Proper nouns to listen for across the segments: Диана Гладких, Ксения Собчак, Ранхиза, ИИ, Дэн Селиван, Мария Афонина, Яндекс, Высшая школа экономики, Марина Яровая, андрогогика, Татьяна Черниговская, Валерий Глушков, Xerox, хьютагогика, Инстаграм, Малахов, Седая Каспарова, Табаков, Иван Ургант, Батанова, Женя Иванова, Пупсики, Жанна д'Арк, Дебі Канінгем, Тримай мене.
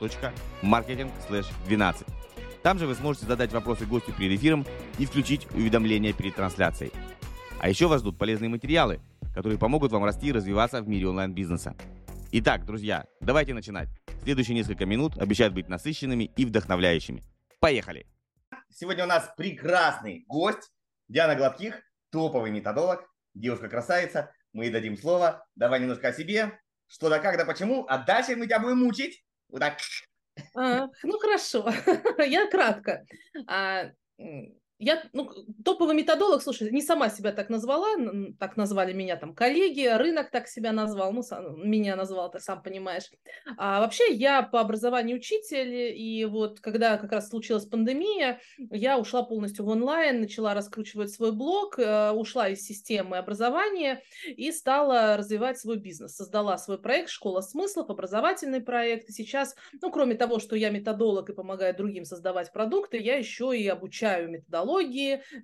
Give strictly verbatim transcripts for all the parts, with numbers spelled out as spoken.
точка маркетинг слэш двенадцать. Там же вы сможете задать вопросы гостю перед эфиром и включить уведомления перед трансляцией. А еще вас ждут полезные материалы, которые помогут вам расти и развиваться в мире онлайн-бизнеса. Итак, друзья, давайте начинать. Следующие несколько минут обещают быть насыщенными и вдохновляющими. Поехали! Сегодня у нас прекрасный гость Диана Гладких, топовый методолог, девушка-красавица. Мы ей дадим слово. Давай немножко о себе. Что да как да почему. А дальше мы тебя будем мучить. Вот так. А, ну, хорошо. Я кратко. А, я ну, топовый методолог, слушай, не сама себя так назвала. Так назвали меня там коллеги, рынок так себя назвал. Ну, сам, меня назвал, ты сам понимаешь. А вообще я по образованию учитель. И вот когда как раз случилась пандемия, я ушла полностью в онлайн, начала раскручивать свой блог, ушла из системы образования и стала развивать свой бизнес. Создала свой проект «Школа смыслов», образовательный проект. И сейчас, ну, кроме того, что я методолог и помогаю другим создавать продукты, я еще и обучаю методологии,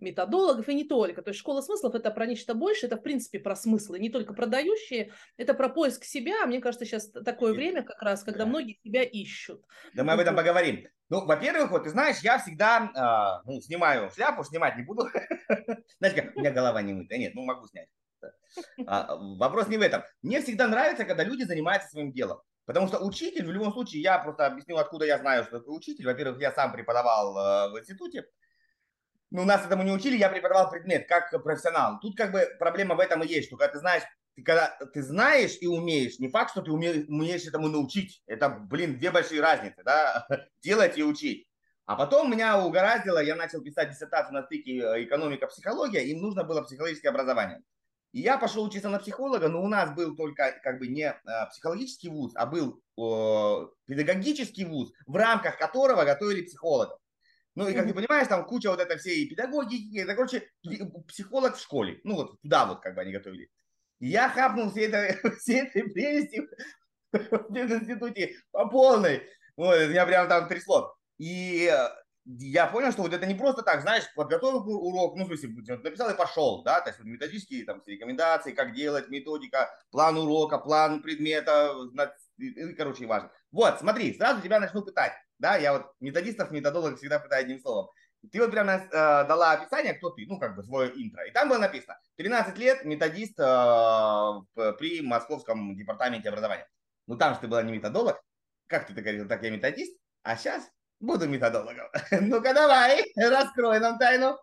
методологов и не только. То есть «Школа смыслов» — это про нечто больше, это в принципе про смыслы, не только про дающие, это про поиск себя. Мне кажется, сейчас такое время как раз, когда многие себя ищут. Да мы об этом поговорим. Ну, во-первых, вот ты знаешь, я всегда э, ну, снимаю шляпу, снимать не буду. Знаешь, как у меня голова не мытая. Нет, ну могу снять. Вопрос не в этом. Мне всегда нравится, когда люди занимаются своим делом. Потому что учитель, в любом случае, я просто объясню, откуда я знаю, что такое учитель. Во-первых, я сам преподавал в институте. Ну, нас этому не учили, я преподавал предмет как профессионал. Тут как бы проблема в этом и есть, что когда ты знаешь, ты, когда ты знаешь и умеешь, не факт, что ты уме, умеешь этому научить. Это, блин, две большие разницы, да, делать и учить. А потом меня угораздило, я начал писать диссертацию на стыке экономика-психология, им нужно было психологическое образование. И я пошел учиться на психолога, но у нас был только как бы не психологический вуз, а был э, педагогический вуз, в рамках которого готовили психологов. Ну, и, как ты понимаешь, там куча вот этой всей педагогики, это, короче, психолог в школе. Ну, вот туда вот как бы они готовили. И я хапнул все это, все это прелести в институте по полной. Вот, меня прям там трясло. И я понял, что вот это не просто так, знаешь, подготовил урок, ну, в смысле, написал и пошел, да, то есть методические там рекомендации, как делать, методика, план урока, план предмета, короче, важно. Вот, смотри, сразу тебя начну пытать. Да, я вот методистов, методологов всегда пытаюсь одним словом. Ты вот прямо э, дала описание, кто ты, ну, как бы свое интро. И там было написано, тринадцать лет методист э, при Московском департаменте образования. Ну, там же ты была не методолог. Как ты говорил, так я методист, а сейчас буду методологом. Ну-ка, давай, раскрой нам тайну.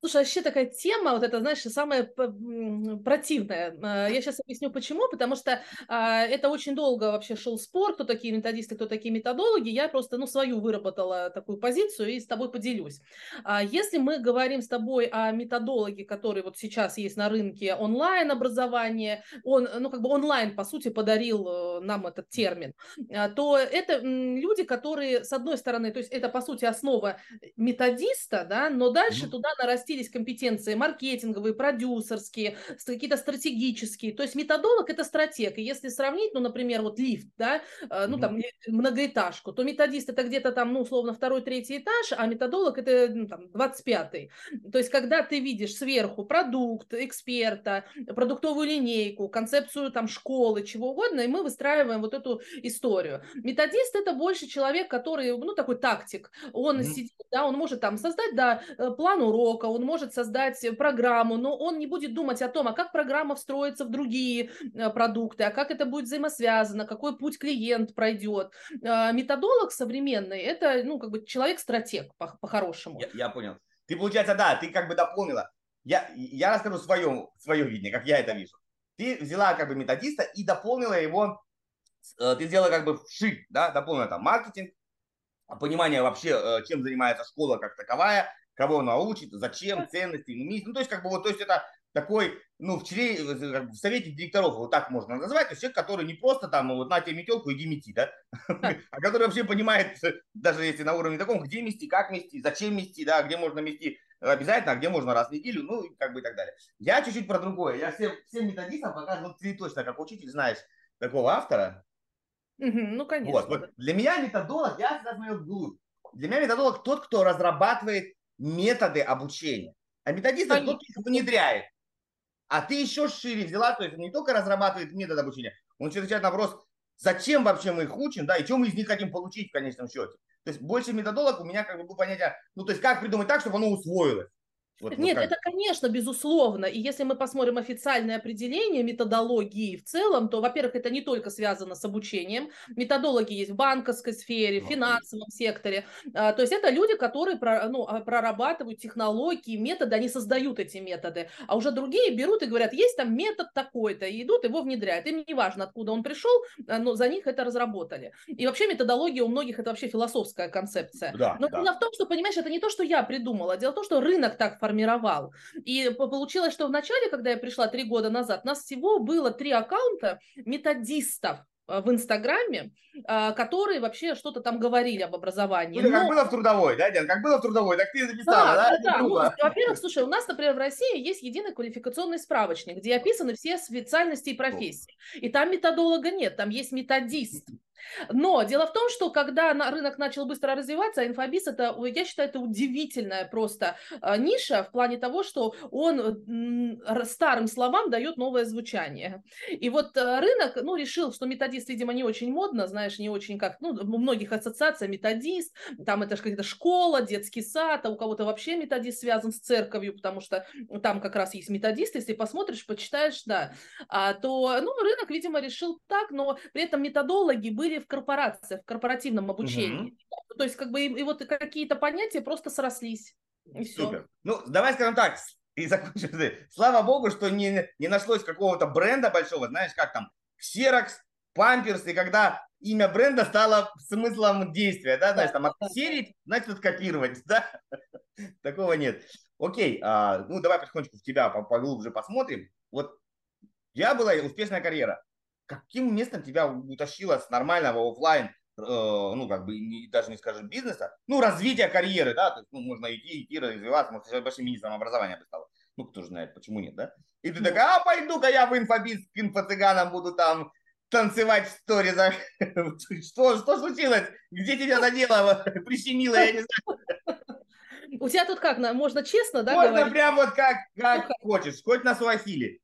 Слушай, вообще такая тема, вот это, знаешь, самая противная. Я сейчас объясню, почему, потому что это очень долго вообще шел спор, кто такие методисты, кто такие методологи. Я просто, ну, свою выработала такую позицию и с тобой поделюсь. Если мы говорим с тобой о методологе, который вот сейчас есть на рынке онлайн-образования, он, ну, как бы онлайн, по сути, подарил нам этот термин, то это люди, которые, с одной стороны, то есть это, по сути, основа методиста, да, но дальше mm-hmm. туда нарастет компетенции маркетинговые, продюсерские, какие-то стратегические. То есть методолог – это стратег. И если сравнить, ну, например, вот лифт, да, ну, там, многоэтажку, то методист – это где-то там, ну, условно, второй, третий этаж, а методолог – это, ну, там, двадцать пятый. То есть когда ты видишь сверху продукт, эксперта, продуктовую линейку, концепцию, там, школы, чего угодно, и мы выстраиваем вот эту историю. Методист – это больше человек, который, ну, такой тактик. Он mm-hmm. сидит, да, он может там создать, да, план урока, он может создать программу, но он не будет думать о том, а как программа встроится в другие продукты, а как это будет взаимосвязано, какой путь клиент пройдет. Методолог современный – это, ну, как бы человек-стратег по- по-хорошему. Я, я понял. Ты, получается, да, ты как бы дополнила. Я, я расскажу свое, свое видение, как я это вижу. Ты взяла как бы методиста и дополнила его, ты сделала как бы вширь, да, дополнила там маркетинг, понимание вообще, чем занимается школа как таковая, кого она учит, зачем, ценности, ну, то есть, как бы, вот, то есть, это такой, ну, в, чрез... в совете директоров, вот так можно назвать, то есть человек, который не просто там, вот на тебе метелку, иди мети, да, а который вообще понимает, даже если на уровне таком, где мести, как мести, зачем мести, да, где можно мести обязательно, а где можно раз в неделю, ну, и как бы и так далее. Я чуть-чуть про другое, я всем, всем методистам показываю, вот ты точно как учитель знаешь такого автора. Ну, конечно. Вот. Вот. Для меня методолог, я всегда смотрел вглубь, для меня методолог тот, кто разрабатывает методы обучения, а методист тот, кто их внедряет. А ты еще шире взяла, то есть он не только разрабатывает метод обучения, он еще отвечает на вопрос, зачем вообще мы их учим, да, и что мы из них хотим получить в конечном счете. То есть больше методолог у меня как бы было понятие, ну, то есть как придумать так, чтобы оно усвоилось. Вот, Нет, вот это, конечно, безусловно. И если мы посмотрим официальное определение методологии в целом, то, во-первых, это не только связано с обучением. Методологи есть в банковской сфере, в финансовом секторе. То есть это люди, которые ну, прорабатывают технологии, методы, они создают эти методы. А уже другие берут и говорят, есть там метод такой-то, и идут, его внедряют. Им не важно, откуда он пришел, но за них это разработали. И вообще методология у многих – это вообще философская концепция. Да, но да. дело в том, что, понимаешь, это не то, что я придумала, дело в том, что рынок так формируется. формировал. И получилось, что в начале, когда я пришла три года назад, у нас всего было три аккаунта методистов в Инстаграме, которые вообще что-то там говорили об образовании. Ну, но... Как было в трудовой, да, Дэн? Как было в трудовой, так ты записала, да? да, да. Ну, во-первых, слушай, у нас, например, в России есть единый квалификационный справочник, где описаны все специальности и профессии. И там методолога нет, там есть методист. Но дело в том, что когда рынок начал быстро развиваться, инфобиз, это, я считаю, это удивительная просто ниша в плане того, что он старым словам дает новое звучание. И вот рынок, ну, решил, что методист, видимо, не очень модно, знаешь, не очень как, ну, у многих ассоциаций методист, там это же какая-то школа, детский сад, а у кого-то вообще методист связан с церковью, потому что там как раз есть методист, если посмотришь, почитаешь, да, то, ну, рынок, видимо, решил так, но при этом методологи были в корпорациях, в корпоративном обучении. Угу. То есть, как бы, и, и вот какие-то понятия просто срослись. И Супер. Все. Ну, давай скажем так, и закончим. Слава богу, что не, не нашлось какого-то бренда большого, знаешь, как там, Xerox, Pampers, и когда имя бренда стало смыслом действия, да, знаешь, там, отсерить, значит, откопировать, да? Такого нет. Окей, а, ну, давай потихонечку в тебя поглубже посмотрим. Вот я была успешная карьера. Каким местом тебя утащило с нормального офлайн, э, ну, как бы, не, даже не скажем, бизнеса, ну, развития карьеры, да, то есть, ну, можно идти, идти, развиваться, может, сейчас большим министром образования бы стало, ну, кто же знает, почему нет, да, и ты такая, а, пойду-ка я в инфобиз, к инфо-цыганам буду там танцевать в сторизах, что, что случилось, где тебя задело, прищемило, я не знаю. У тебя тут как, можно честно, да, говорить? Можно прям вот как, как хочешь, хоть на суахили.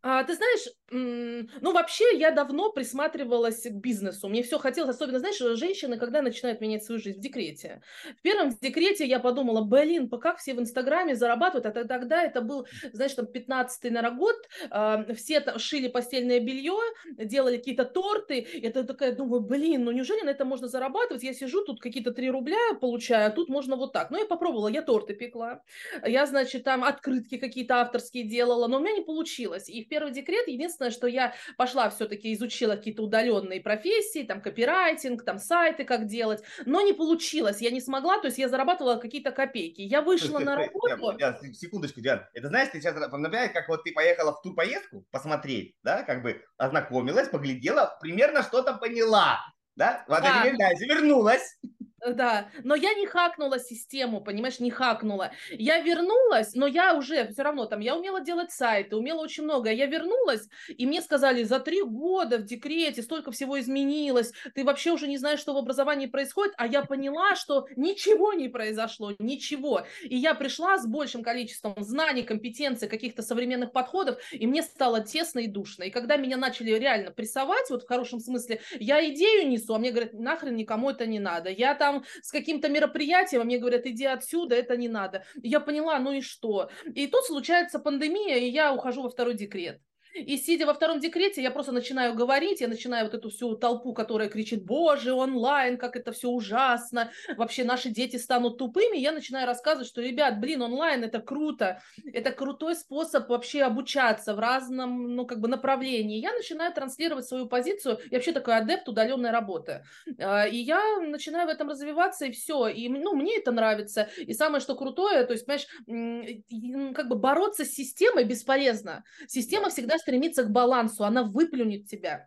А, ты знаешь, ну вообще я давно присматривалась к бизнесу, мне все хотелось, особенно, знаешь, женщины, когда начинают менять свою жизнь в декрете. В первом декрете я подумала, блин, как все в Инстаграме зарабатывают, а тогда это был, знаешь, там пятнадцатый, наверное, год, э, все там шили постельное белье, делали какие-то торты, и я такая думаю, блин, ну неужели на это можно зарабатывать, я сижу, тут какие-то три рубля получаю, а тут можно вот так. Ну я попробовала, я торты пекла, я, значит, там открытки какие-то авторские делала, но у меня не получилось. И в первый декрет единственное, что я пошла все-таки изучила какие-то удаленные профессии, там копирайтинг, там сайты, как делать, но не получилось, я не смогла, то есть я зарабатывала какие-то копейки. Я вышла на работу. Секундочку, Диана, это знаешь, ты сейчас напоминаешь, как вот ты поехала в ту поездку посмотреть, да, как бы ознакомилась, поглядела, примерно что-то поняла, да, вернулась. Да, но я не хакнула систему, понимаешь, не хакнула. Я вернулась, но я уже все равно там, я умела делать сайты, умела очень много. Я вернулась, и мне сказали, за три года в декрете столько всего изменилось, ты вообще уже не знаешь, что в образовании происходит, а я поняла, что ничего не произошло, ничего. И я пришла с большим количеством знаний, компетенций, каких-то современных подходов, и мне стало тесно и душно. И когда меня начали реально прессовать, вот в хорошем смысле, я идею несу, а мне говорят, нахрен никому это не надо, я там с каким-то мероприятием, а мне говорят, иди отсюда, это не надо. Я поняла, ну и что? И тут случается пандемия, и я ухожу во второй декрет. И сидя во втором декрете, я просто начинаю говорить, я начинаю вот эту всю толпу, которая кричит: «Боже, онлайн, как это все ужасно, вообще наши дети станут тупыми», я начинаю рассказывать, что, ребят, блин, онлайн это круто, это крутой способ вообще обучаться в разном, ну, как бы направлении. Я начинаю транслировать свою позицию, я вообще такой адепт удаленной работы, и я начинаю в этом развиваться, и все, и, ну, мне это нравится, и самое, что крутое, то есть, понимаешь, как бы бороться с системой бесполезно, система всегда стремится к балансу, она выплюнет тебя.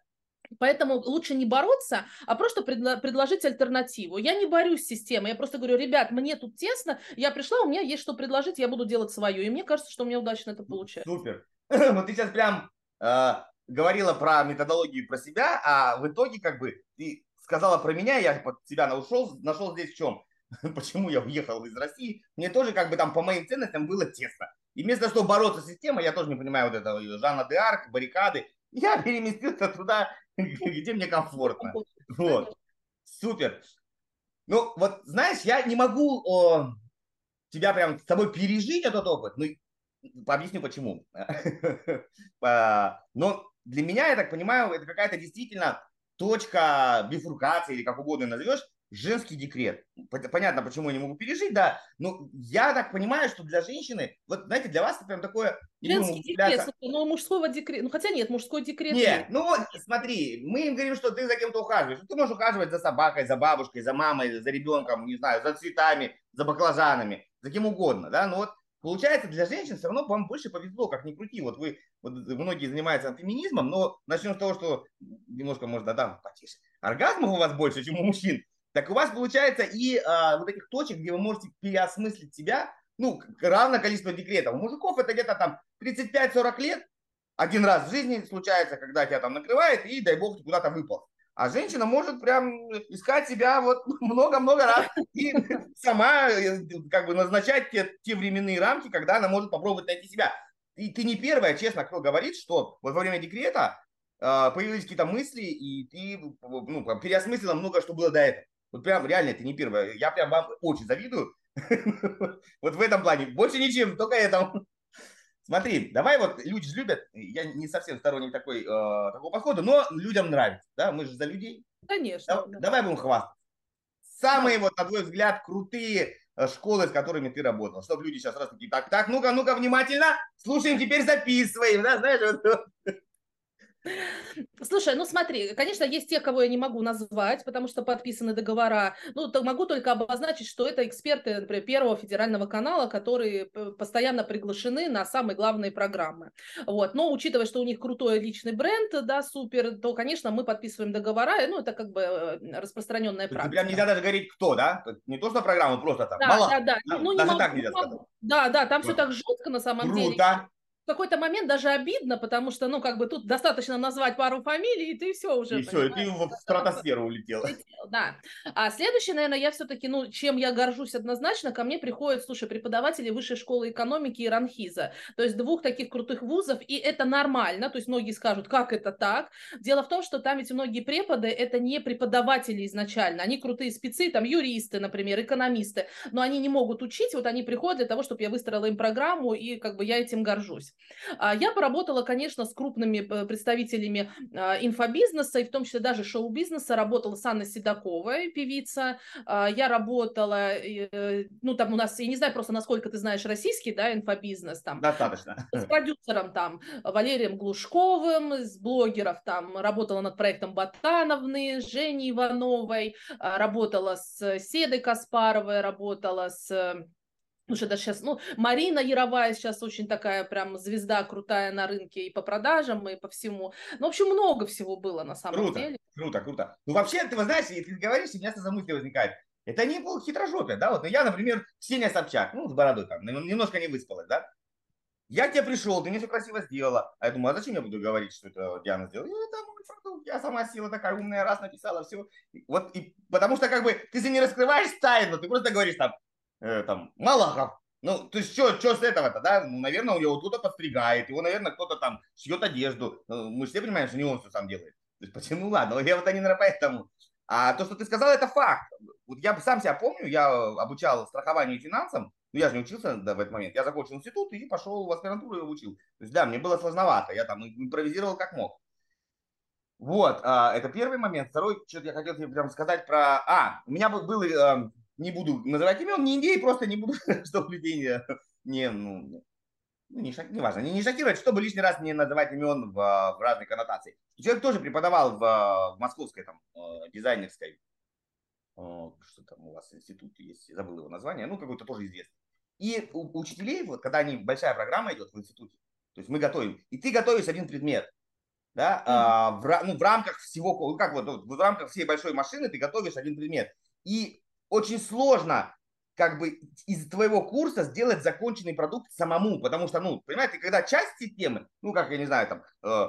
Поэтому лучше не бороться, а просто предла- предложить альтернативу. Я не борюсь с системой, я просто говорю: ребят, мне тут тесно, я пришла, у меня есть что предложить, я буду делать свое. И мне кажется, что у меня удачно это получается. Супер. Ну ты сейчас прям э, говорила про методологию, про себя, а в итоге как бы ты сказала про меня, я под себя нашел, нашел здесь в чем. Почему я уехал из России? Мне тоже как бы там по моим ценностям было тесно. И вместо того, чтобы бороться с системой, я тоже не понимаю вот этого Жанна д'Арк, баррикады, я переместился туда, где мне комфортно. Вот. Супер. Ну, вот, знаешь, я не могу о, тебя прям с тобой пережить этот опыт. Ну, объясню, почему. Но для меня, я так понимаю, это какая-то действительно точка бифуркации, или как угодно назовешь, женский декрет. Понятно, почему я не могу пережить, да, но я так понимаю, что для женщины, вот, знаете, для вас это прям такое... Женский декрет, ну, мужского декрета, ну, хотя нет, мужской декрет... Нет, нет, ну, вот, смотри, мы им говорим, что ты за кем-то ухаживаешь, ты можешь ухаживать за собакой, за бабушкой, за мамой, за ребенком, не знаю, за цветами, за баклажанами, за кем угодно, да, но вот, получается, для женщин все равно вам больше повезло, как ни крути, вот вы, вот многие занимаются феминизмом, но начнем с того, что немножко, может, да, потише, оргазмов у вас больше, чем у мужчин. Так у вас получается и а, вот этих точек, где вы можете переосмыслить себя, ну, равное количество декретов. У мужиков это где-то там тридцать пять сорок лет, один раз в жизни случается, когда тебя там накрывает, и дай бог ты куда-то выпал. А женщина может прям искать себя вот много-много раз и сама как бы назначать те, те временные рамки, когда она может попробовать найти себя. И ты не первая, честно, кто говорит, что вот во время декрета а, появились какие-то мысли, и ты ну, переосмыслила много, что было до этого. Вот прям реально, это не первое. Я прям вам очень завидую. Вот в этом плане. Больше ничем, только этому. Смотри, давай вот, люди же любят, я не совсем сторонник такой, э, такого подхода, но людям нравится, да, мы же за людей. Конечно. Давай, да. Давай будем хвастаться. Самые, вот, на твой взгляд, крутые школы, с которыми ты работал, чтобы люди сейчас раз такие, так, так, ну-ка, ну-ка, внимательно, слушаем, теперь записываем, да, знаешь, вот. Слушай, ну смотри, конечно, есть те, кого я не могу назвать, потому что подписаны договора, ну, то могу только обозначить, что это эксперты, например, Первого федерального канала, которые постоянно приглашены на самые главные программы, вот, но учитывая, что у них крутой личный бренд, да, супер, то, конечно, мы подписываем договора, ну, это как бы распространенная практика. Прям нельзя даже говорить, кто, да? Не то, что программа, просто там, да, мало, да, да. Ну, даже не могу, так нельзя сказать. Да, да, там вот. Все так жестко на самом Круто. Деле. Круто. В какой-то момент даже обидно, потому что, ну, как бы тут достаточно назвать пару фамилий, и ты все уже... И все, и ты в стратосферу улетел. Да. А следующее, наверное, я все-таки, ну, чем я горжусь однозначно, ко мне приходят, слушай, преподаватели Высшей школы экономики и Ранхиза, то есть двух таких крутых вузов, и это нормально, то есть многие скажут, как это так? Дело в том, что там ведь многие преподы, это не преподаватели изначально, они крутые спецы, там, юристы, например, экономисты, но они не могут учить, вот они приходят для того, чтобы я выстроила им программу, и как бы я этим горжусь. Я поработала, конечно, с крупными представителями инфобизнеса, и в том числе даже шоу-бизнеса, работала с Анной Седоковой, певица, я работала, ну, там у нас, я не знаю просто, насколько ты знаешь российский, да, инфобизнес, там, достаточно, с продюсером, там, Валерием Глушковым, с блогеров, там, работала над проектом Батановны, Жени Ивановой, работала с Седой Каспаровой, работала с... Ну, что сейчас, ну, Марина Яровая сейчас очень такая прям звезда крутая на рынке и по продажам, и по всему. Ну, в общем, много всего было на самом круто, деле. Круто, круто. Ну, вообще, ты знаешь, если ты говоришь, у меня сразу мысли возникают. Это не был хитрожопия, да? Вот, ну, я, например, Ксения Собчак, ну, с бородой там, немножко не выспалась, да? Я к тебе пришел, ты мне все красиво сделала. А я думаю, а зачем я буду говорить, что это Диана сделала? Я сама села такая умная, раз написала, все. Вот, и, потому что, как бы, ты же не раскрываешь тайну, ты просто говоришь там, там, Малахов, ну, то есть, что с этого-то, да, ну, наверное, его кто-то подстригает, его, наверное, кто-то там шьет одежду, мы же все понимаем, что не он все сам делает, то есть, почему, ладно, я вот не поэтому, а то, что ты сказал, это факт, вот я сам себя помню, я обучал страхованию и финансам, Ну, я же не учился да, в этот момент. Я закончил институт и пошел в аспирантуру и учил. То есть, да, мне было сложновато. Я там импровизировал как мог. Вот, это первый момент. Второй, что-то я хотел тебе прям сказать про... А, у меня был, не буду называть имен, не идеи, просто не буду, чтобы людей не... Ну, не, шок... не важно, не, не шокировать, чтобы лишний раз не называть имен в, в разной коннотации. Человек тоже преподавал в, в московской там дизайнерской... Что там у вас институт есть, забыл его название, ну, какой-то тоже известный. И у учителей, вот, когда они, большая программа идет в институте, то есть мы готовим, и ты готовишь один предмет. Да, mm-hmm. а, в, ну, в рамках всего, ну, как вот, в рамках всей большой машины ты готовишь один предмет. И очень сложно, как бы, из твоего курса сделать законченный продукт самому, потому что, ну, понимаете, когда части темы, ну, как, я не знаю, там, э,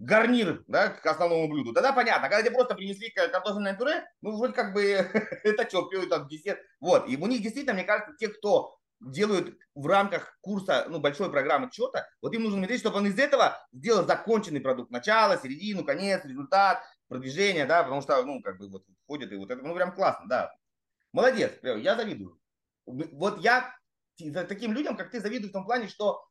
гарнир, да, к основному блюду, тогда понятно, когда тебе просто принесли картофельное пюре, ну, вроде как бы, это что, пьют там десерт, вот. И у них действительно, мне кажется, те, кто... делают в рамках курса, ну, большой программы чего-то, вот им нужно смотреть, чтобы он из этого сделал законченный продукт. Начало, середину, конец, результат, продвижение, да, потому что, ну, как бы вот входит и вот это, ну, прям классно, да. Молодец, я завидую. Вот я таким людям, как ты, завидую в том плане, что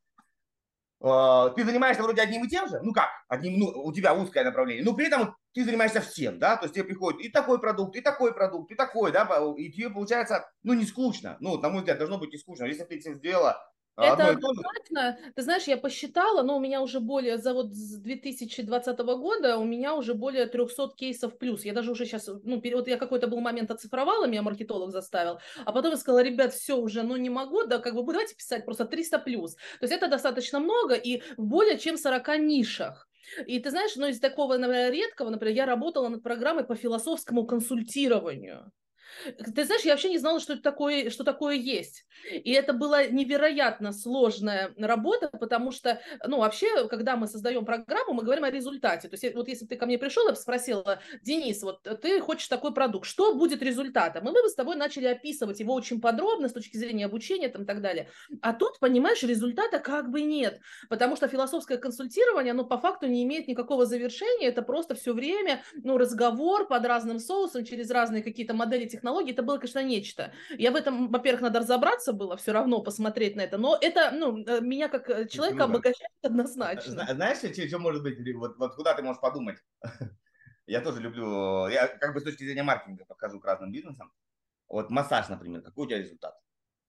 э, ты занимаешься вроде одним и тем же, ну как, одним, ну, у тебя узкое направление, но при этом ты занимаешься всем, да, то есть тебе приходит и такой продукт, и такой продукт, и такой, да, и тебе получается, ну, не скучно, ну, на мой взгляд, должно быть не скучно, если ты сделала это однозначно, ты знаешь, я посчитала, но у меня уже более, за вот с две тысячи двадцатого года у меня уже более трёхсот кейсов плюс, я даже уже сейчас, ну, вот я какой-то был момент оцифровала, меня маркетолог заставил, а потом я сказала, ребят, все уже, ну, не могу, да, как бы, давайте писать просто триста плюс, то есть это достаточно много и в более чем сорока нишах. И ты знаешь, ну, из такого, наверное, редкого, например, я работала над программой по философскому консультированию. Ты знаешь, я вообще не знала, что это такое, что такое есть. И это была невероятно сложная работа, потому что, ну, вообще, когда мы создаем программу, мы говорим о результате. То есть, вот если бы ты ко мне пришел и спросила, Денис, вот ты хочешь такой продукт, что будет результатом? И мы бы с тобой начали описывать его очень подробно с точки зрения обучения там, и так далее. А тут, понимаешь, результата как бы нет, потому что философское консультирование, оно по факту не имеет никакого завершения, это просто все время, ну, разговор под разным соусом, через разные какие-то модели технологий. Технологии, это было, конечно, нечто. Я в этом, во-первых, надо разобраться было, все равно посмотреть на это, но это, ну, меня как человека обогащает однозначно. Знаешь, что может быть, вот, вот куда ты можешь подумать? Я тоже люблю, я как бы с точки зрения маркетинга подхожу к разным бизнесам. Вот массаж, например, какой у тебя результат?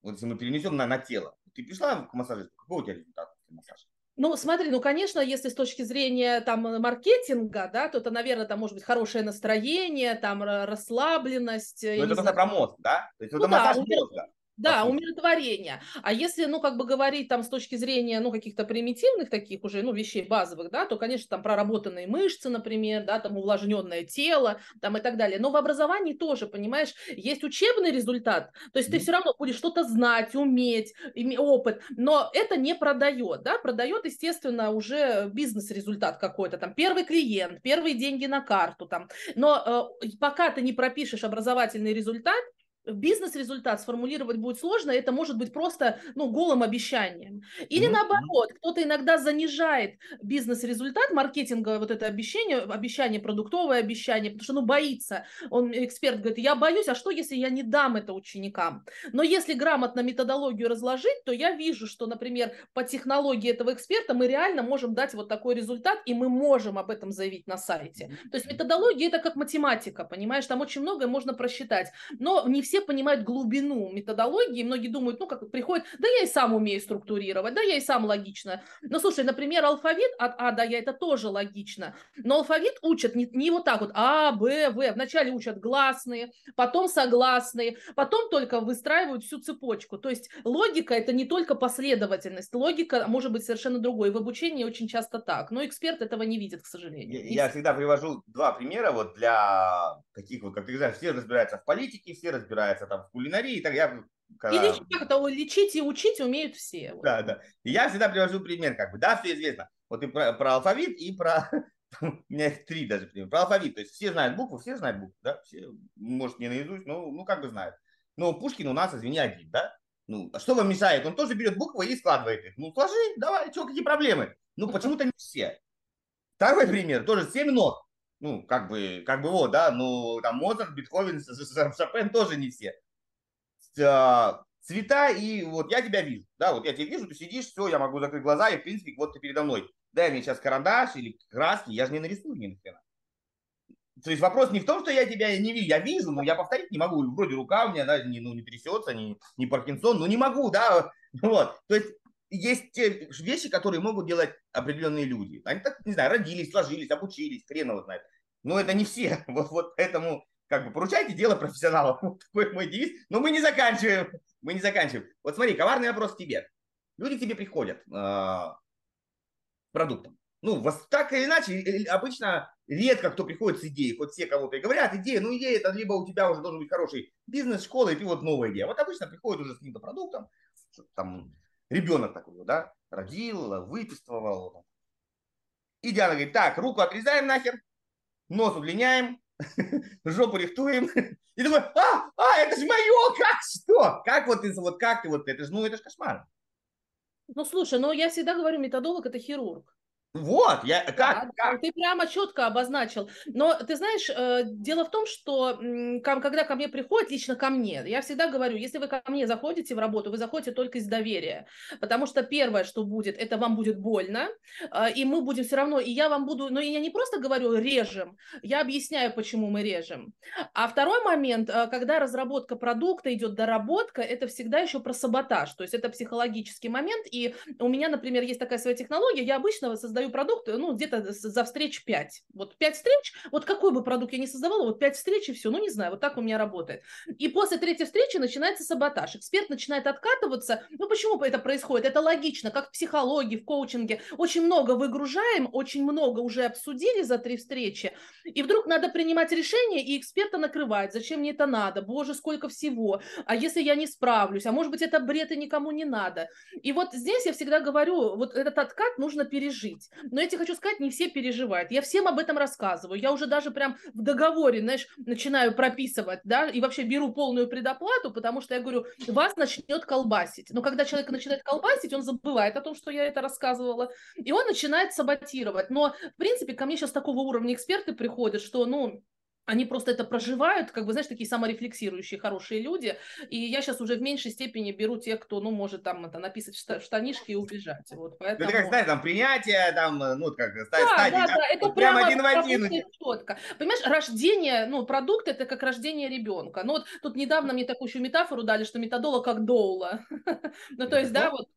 Вот если мы перенесем на, на тело, ты пришла к массажисту, какой у тебя результат массажа? Ну, смотри, ну, конечно, если с точки зрения там маркетинга, да, то это, наверное, там может быть хорошее настроение, там расслабленность. Но это просто про мозг, да? То есть ну, это да, массаж умер... мозга. Да, умиротворение. А если, ну, как бы говорить там с точки зрения, ну, каких-то примитивных таких уже, ну, вещей базовых, да, то, конечно, там проработанные мышцы, например, да, там увлажненное тело, там и так далее. Но в образовании тоже, понимаешь, есть учебный результат, то есть ты все равно будешь что-то знать, уметь, иметь опыт, но это не продает, да, продает, естественно, уже бизнес-результат какой-то, там, первый клиент, первые деньги на карту, там, но э, пока ты не пропишешь образовательный результат, бизнес-результат сформулировать будет сложно, это может быть просто, ну, голым обещанием. Или mm-hmm. наоборот, кто-то иногда занижает бизнес-результат, маркетинговое вот это обещание, обещание, продуктовое обещание, потому что, ну, боится. Он, эксперт, говорит, я боюсь, а что, если я не дам это ученикам? Но если грамотно методологию разложить, то я вижу, что, например, по технологии этого эксперта мы реально можем дать вот такой результат, и мы можем об этом заявить на сайте. То есть методология – это как математика, понимаешь, там очень многое можно просчитать, но не все понимают глубину методологии, многие думают, ну, как приходит, да я и сам умею структурировать, да я и сам логично. Но, слушай, например, алфавит от А до Я, это тоже логично, но алфавит учат не, не вот так вот, А, Б, В, вначале учат гласные, потом согласные, потом только выстраивают всю цепочку, то есть логика это не только последовательность, логика может быть совершенно другой, в обучении очень часто так, но эксперт этого не видит, к сожалению. Я, я всегда привожу два примера вот для таких вот, как ты знаешь, все разбираются в политике, все разбираются там в кулинарии, так я... Когда... И лечить, как-то лечить и учить умеют все. Вот. Да, да. И я всегда привожу пример, как бы, да, все известно. Вот и про, про алфавит, и про... У меня их три даже примера. Про алфавит, то есть все знают букву, все знают букву, да, все, может, не наизусть, но, ну, как бы знают. Но Пушкин у нас, извини, один, да? Ну, а что вам мешает? Он тоже берет буквы и складывает их. Ну, сложи, давай, что, какие проблемы? Ну, почему-то не все. Второй пример, тоже семь нот. Ну, как бы, как бы вот, да, ну, там Моцарт, Бетховен, Шопен тоже не все. цвета, и вот я тебя вижу, да, вот я тебя вижу, ты сидишь, все, я могу закрыть глаза, и, в принципе, вот ты передо мной. Дай мне сейчас карандаш или краски, я же не нарисую ни нахрена. То есть вопрос не в том, что я тебя не вижу, я вижу, но я повторить не могу, вроде рука у меня, да, не, ну, не трясется, не, не Паркинсон, ну, не могу, да, вот, то есть есть те вещи, которые могут делать определенные люди, они так, не знаю, родились, сложились, обучились, хрен его знает, но это не все, вот, вот поэтому, как бы, поручайте дело профессионалам, вот такой мой девиз, но мы не заканчиваем, мы не заканчиваем, вот смотри, коварный вопрос к тебе, люди к тебе приходят э, продуктом, ну, вот так или иначе, обычно... Редко кто приходит с идеей, вот все кого-то и говорят, идея, ну идея, это либо у тебя уже должен быть хороший бизнес, школа, и ты вот новая идея. Вот обычно приходит уже с каким-то продуктом, там ребенок такой, да, родил, выписывал. И Диана говорит, так, руку отрезаем нахер, нос удлиняем, жопу рихтуем. И думаю, а, а, это же мое, как, что? Как вот, вот как ты вот, это же, ну это же кошмар. Ну слушай, ну я всегда говорю, методолог это хирург. Вот, я как, да, как? Ты прямо четко обозначил. Но ты знаешь, э, дело в том, что э, когда ко мне приходят, лично ко мне, я всегда говорю, если вы ко мне заходите в работу, вы заходите только из доверия. Потому что первое, что будет, это вам будет больно, э, и мы будем все равно, и я вам буду, но я не просто говорю режем, я объясняю, почему мы режем. А второй момент, э, когда разработка продукта идет доработка, это всегда еще про саботаж, то есть это психологический момент. И у меня, например, есть такая своя технология, я обычно создаю продукт, ну, где-то за встреч пять. Вот пять встреч, вот какой бы продукт я ни создавала, вот пять встреч и все, ну, не знаю, вот так у меня работает. И после третьей встречи начинается саботаж. Эксперт начинает откатываться. Ну, почему это происходит? Это логично, как в психологии, в коучинге. Очень много выгружаем, очень много уже обсудили за три встречи, и вдруг надо принимать решение, и эксперта накрывает. Зачем мне это надо? Боже, сколько всего. А если я не справлюсь? А может быть, это бред и никому не надо? И вот здесь я всегда говорю, вот этот откат нужно пережить. Но я тебе хочу сказать, не все переживают. Я всем об этом рассказываю. Я уже даже прям в договоре, знаешь, начинаю прописывать, да, и вообще беру полную предоплату, потому что я говорю, вас начнет колбасить. Но когда человек начинает колбасить, он забывает о том, что я это рассказывала, и он начинает саботировать. Но, в принципе, ко мне сейчас такого уровня эксперты приходят, что, ну... Они просто это проживают, как бы, знаешь, такие саморефлексирующие хорошие люди, и я сейчас уже в меньшей степени беру тех, кто, ну, может там это написать в штанишки и убежать, вот, поэтому... Это как, знаешь, там, принятие, там, ну, как, стадии, да, да, да, это вот прямо, прямо один в один. Четко. Понимаешь, рождение, ну, продукт, это как рождение ребенка, ну, вот тут недавно мне такую еще метафору дали, что методолог как доула, ну, то есть, да, вот,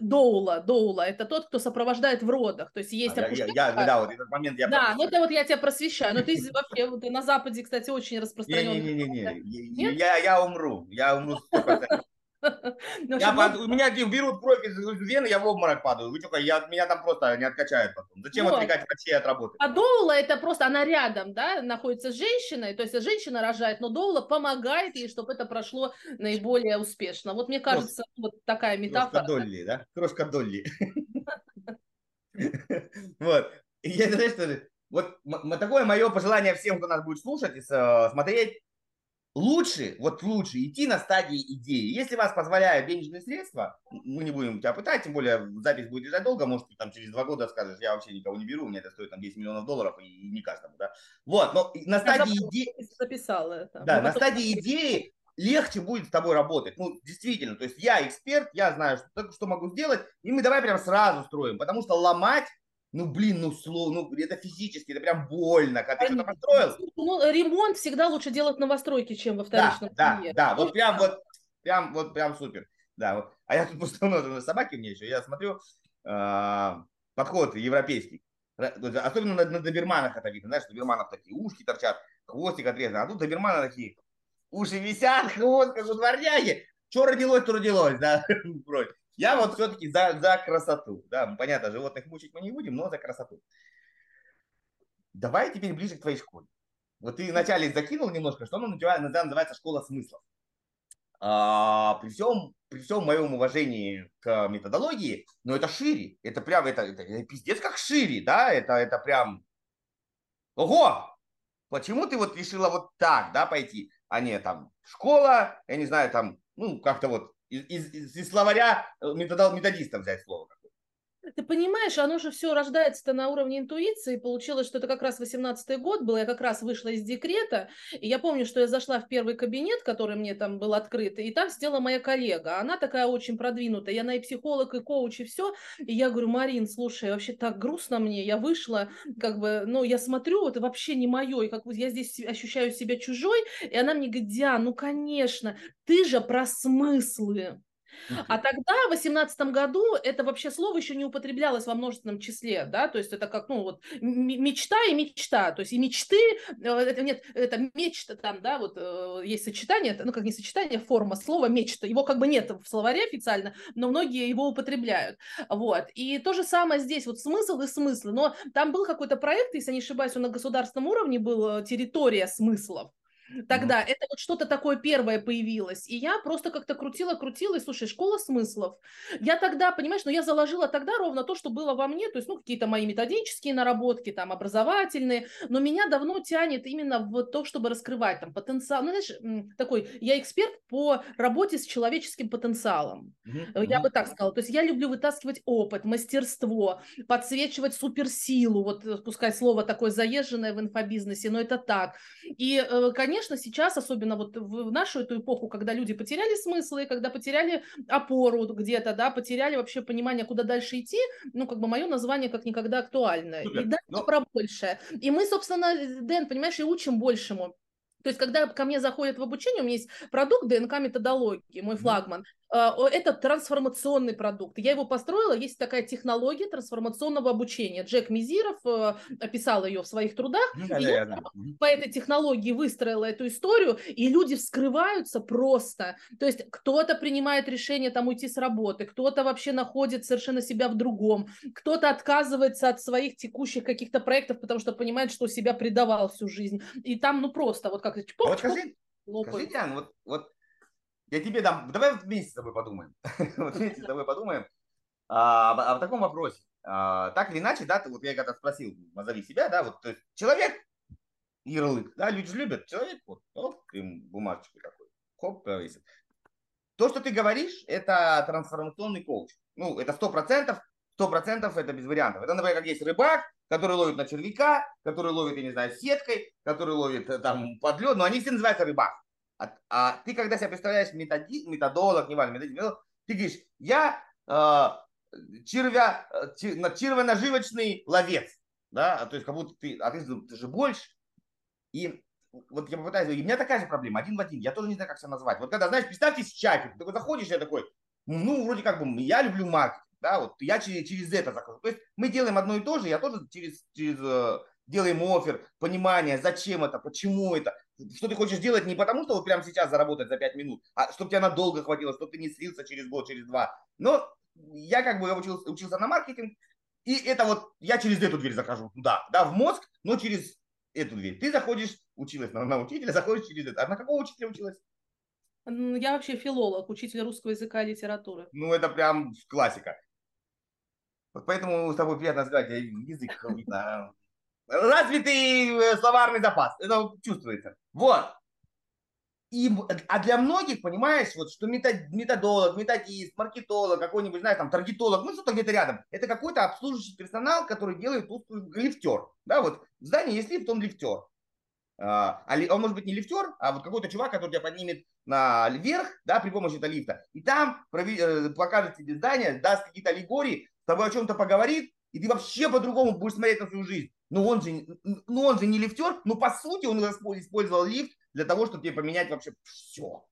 доула, доула, это тот, кто сопровождает в родах, то есть, есть... Да, вот этот момент я... Да, ну, это вот я тебя просвещаю, но ты вообще, ты на Западе, кстати, очень распространенный. Не-не-не, я, я умру, я умру сто процентов. Я под... У меня берут кровь из вены, я в обморок падаю. Вы что, я... меня там просто не откачают потом. Зачем вот отвлекать врачей от работы? А доула это просто, она рядом, да, находится с женщиной, то есть женщина рожает, но доула помогает ей, чтобы это прошло наиболее успешно. Вот мне кажется, Крос... вот такая метафора. Крошка Долли, да? Крошка Долли. Вот. Я, знаешь, что вот такое мое пожелание всем, кто нас будет слушать и смотреть. Лучше, вот лучше идти на стадии идеи. Если вас позволяют денежные средства, мы не будем тебя пытать, тем более запись будет лежать долго, может, ты там через два года скажешь, я вообще никого не беру, у меня это стоит там десять миллионов долларов, и не каждому, да. Вот, но на стадии идеи... Записала это. Да, на стадии идеи легче будет с тобой работать. Ну, действительно, то есть я эксперт, я знаю, что, что могу сделать, и мы давай прям сразу строим, потому что ломать... Ну, блин, ну, сло, ну это физически, это прям больно, когда ты что-то построил. Ну, ремонт всегда лучше делать в новостройке, чем во вторичном. Да, да, да, вот прям, вот, прям, вот прям супер. Да, вот. А я тут просто на собаке мне еще, я смотрю, э, подход европейский. Особенно на, на доберманах это видно, знаешь, у доберманов такие ушки торчат, хвостик отрезан, а тут доберманы такие, уши висят, хвост, как у дворняги. Что родилось, то родилось, да, вроде. Я вот все-таки за, за красоту. Да, понятно, животных мучить мы не будем, но за красоту. Давай теперь ближе к твоей школе. Вот ты вначале закинул немножко, что она называется «Школа смыслов». А, при, всем, при всем моем уважении к методологии, но это шире. Это прям, это, это, это пиздец как шире, да, это, это прям... Ого! Почему ты вот решила вот так, да, пойти, а не там школа, я не знаю, там, ну, как-то вот... Из, из, из словаря методистов взять слово какое-то. Ты понимаешь, оно же все рождается-то на уровне интуиции. Получилось, что это как раз восемнадцатый год был, я как раз вышла из декрета, и я помню, что я зашла в первый кабинет, который мне там был открыт, и там сидела моя коллега, она такая очень продвинутая, я на и психолог, и коуч, и все, и я говорю: Марин, слушай, вообще так грустно мне, я вышла, как бы, ну, я смотрю, это вообще не мое, и как бы я здесь ощущаю себя чужой, и она мне говорит: Диан, ну, конечно, ты же про смыслы. А тогда, в восемнадцатом году, это вообще слово еще не употреблялось во множественном числе, да, то есть это как, ну, вот, мечта и мечта, то есть и мечты, это, нет, это мечта там, да, вот, есть сочетание, это, ну, как не сочетание, форма слова мечта, его как бы нет в словаре официально, но многие его употребляют, вот, и то же самое здесь, вот, смысл и смыслы, но там был какой-то проект, если не ошибаюсь, он на государственном уровне был, территория смыслов. Тогда mm-hmm. это вот что-то такое первое появилось, и я просто как-то крутила-крутила, и, слушай, школа смыслов. Я тогда, понимаешь, но ну, я заложила тогда ровно то, что было во мне, то есть, ну, какие-то мои методические наработки, там, образовательные, но меня давно тянет именно в то, чтобы раскрывать, там, потенциал, ну, знаешь, такой, я эксперт по работе с человеческим потенциалом, mm-hmm. я бы так сказала, то есть я люблю вытаскивать опыт, мастерство, подсвечивать суперсилу, вот, пускай слово такое заезженное в инфобизнесе, но это так, и, конечно, Конечно, сейчас, особенно вот в нашу эту эпоху, когда люди потеряли смыслы, когда потеряли опору где-то, да, потеряли вообще понимание, куда дальше идти, ну, как бы мое название как никогда актуально. Супер. И да, но... про большее. И мы, собственно, Дэн, понимаешь, и учим большему. То есть, когда ко мне заходят в обучение, у меня есть продукт ДНК-методологии, мой флагман. Это трансформационный продукт. Я его построила, есть такая технология трансформационного обучения. Джек Мизиров описал ее в своих трудах. Ну, да, и да, я да. по этой технологии выстроила эту историю, и люди вскрываются просто. То есть, кто-то принимает решение там уйти с работы, кто-то вообще находит совершенно себя в другом, кто-то отказывается от своих текущих каких-то проектов, потому что понимает, что себя предавал всю жизнь. И там, ну, просто вот как Чпок, а вот скажи, скажи, Диан, вот, вот я тебе дам, давай вместе с тобой подумаем, вот вместе с тобой подумаем а, о, о таком вопросе. А, так или иначе, да, ты, вот я когда спросил, назови себя, да, вот, то есть человек, ярлык, да, люди же любят, человек, вот, вот бумажечкой такой, хоп, повесит. То, что ты говоришь, это трансформационный коуч, ну, это сто процентов, сто процентов это без вариантов. Это, например, как есть рыбак, который ловит на червяка, который ловит, я не знаю, сеткой, который ловит там под лед, но они все называются рыбак. А, а ты, когда себя представляешь методи, методолог, неважно, методолог, ты говоришь: я э, червя, чер, червонаживочный ловец, да, то есть как будто ты, а ты, ты же больше. И вот я попытаюсь, и у меня такая же проблема, один в один, я тоже не знаю, как себя назвать. Вот когда, знаешь, представьте в чате, ты такой заходишь, я такой, ну, вроде как бы, я люблю маркетинг. Да, вот я через, через это захожу. То есть мы делаем одно и то же, я тоже через, через э, делаем оффер, понимание, зачем это, почему это, что ты хочешь делать не потому, что вот прямо сейчас заработать за пять минут, а чтобы тебя надолго хватило, чтобы ты не слился через год, через два. Но я как бы я учился, учился на маркетинг, и это вот я через эту дверь захожу туда, да, в мозг, но через эту дверь. Ты заходишь, училась на, на учителя, заходишь через это. А на какого учителя училась? Я вообще филолог, учитель русского языка и литературы. Ну, это прям классика. Вот поэтому с тобой приятно сказать, язык видно. Развитый словарный запас, это чувствуется. Вот. И, а для многих, понимаешь, вот, что методолог, методист, маркетолог, какой-нибудь, знаешь, там, таргетолог, ну, что-то где-то рядом, это какой-то обслуживающий персонал, который делает узкую лифтер. Да, вот в здании есть лифт, он лифтер. А, он может быть не лифтер, а вот какой-то чувак, который тебя поднимет наверх, да, при помощи этого лифта. И там покажет тебе здание, даст какие-то аллегории, с тобой о чем-то поговорит, и ты вообще по-другому будешь смотреть на свою жизнь. Но он же, но он же не лифтер, но по сути он использовал лифт для того, чтобы тебе поменять вообще все.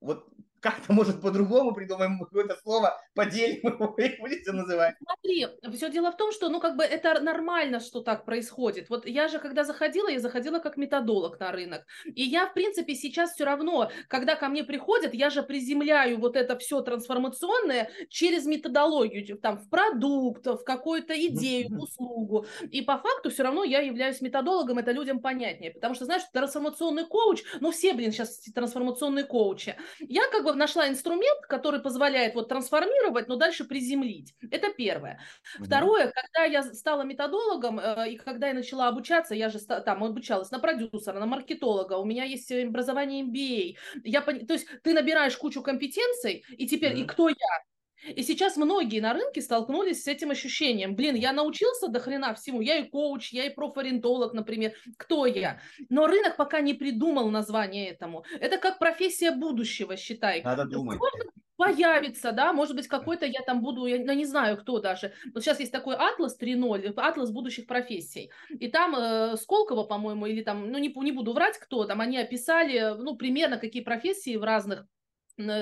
Вот как-то, может, по-другому придумаем какое-то слово, поделим его, и будете называть. Смотри, все дело в том, что, ну, как бы это нормально, что так происходит. Вот я же, когда заходила, я заходила как методолог на рынок. И я, в принципе, сейчас все равно, когда ко мне приходят, я же приземляю вот это все трансформационное через методологию, там, в продукт, в какую-то идею, в услугу. И по факту все равно я являюсь методологом, это людям понятнее. Потому что, знаешь, трансформационный коуч, ну, все, блин, сейчас трансформационные коучи. Я как бы нашла инструмент, который позволяет вот трансформировать, но дальше приземлить. Это первое. Второе, когда я стала методологом, э, и когда я начала обучаться, я же там обучалась на продюсера, на маркетолога, у меня есть образование эм би эй. Я, то есть ты набираешь кучу компетенций, и теперь, mm-hmm. и кто я? И сейчас многие на рынке столкнулись с этим ощущением. Блин, я научился до хрена всему, я и коуч, я и профориентолог, например, кто я? Но рынок пока не придумал название этому. Это как профессия будущего, считай. Надо думать. Появится, да, может быть, какой-то я там буду, я ну, не знаю, кто даже. Вот сейчас есть такой атлас три ноль, атлас будущих профессий. И там э, Сколково, по-моему, или там, ну, не, не буду врать, кто там, они описали, ну, примерно, какие профессии в разных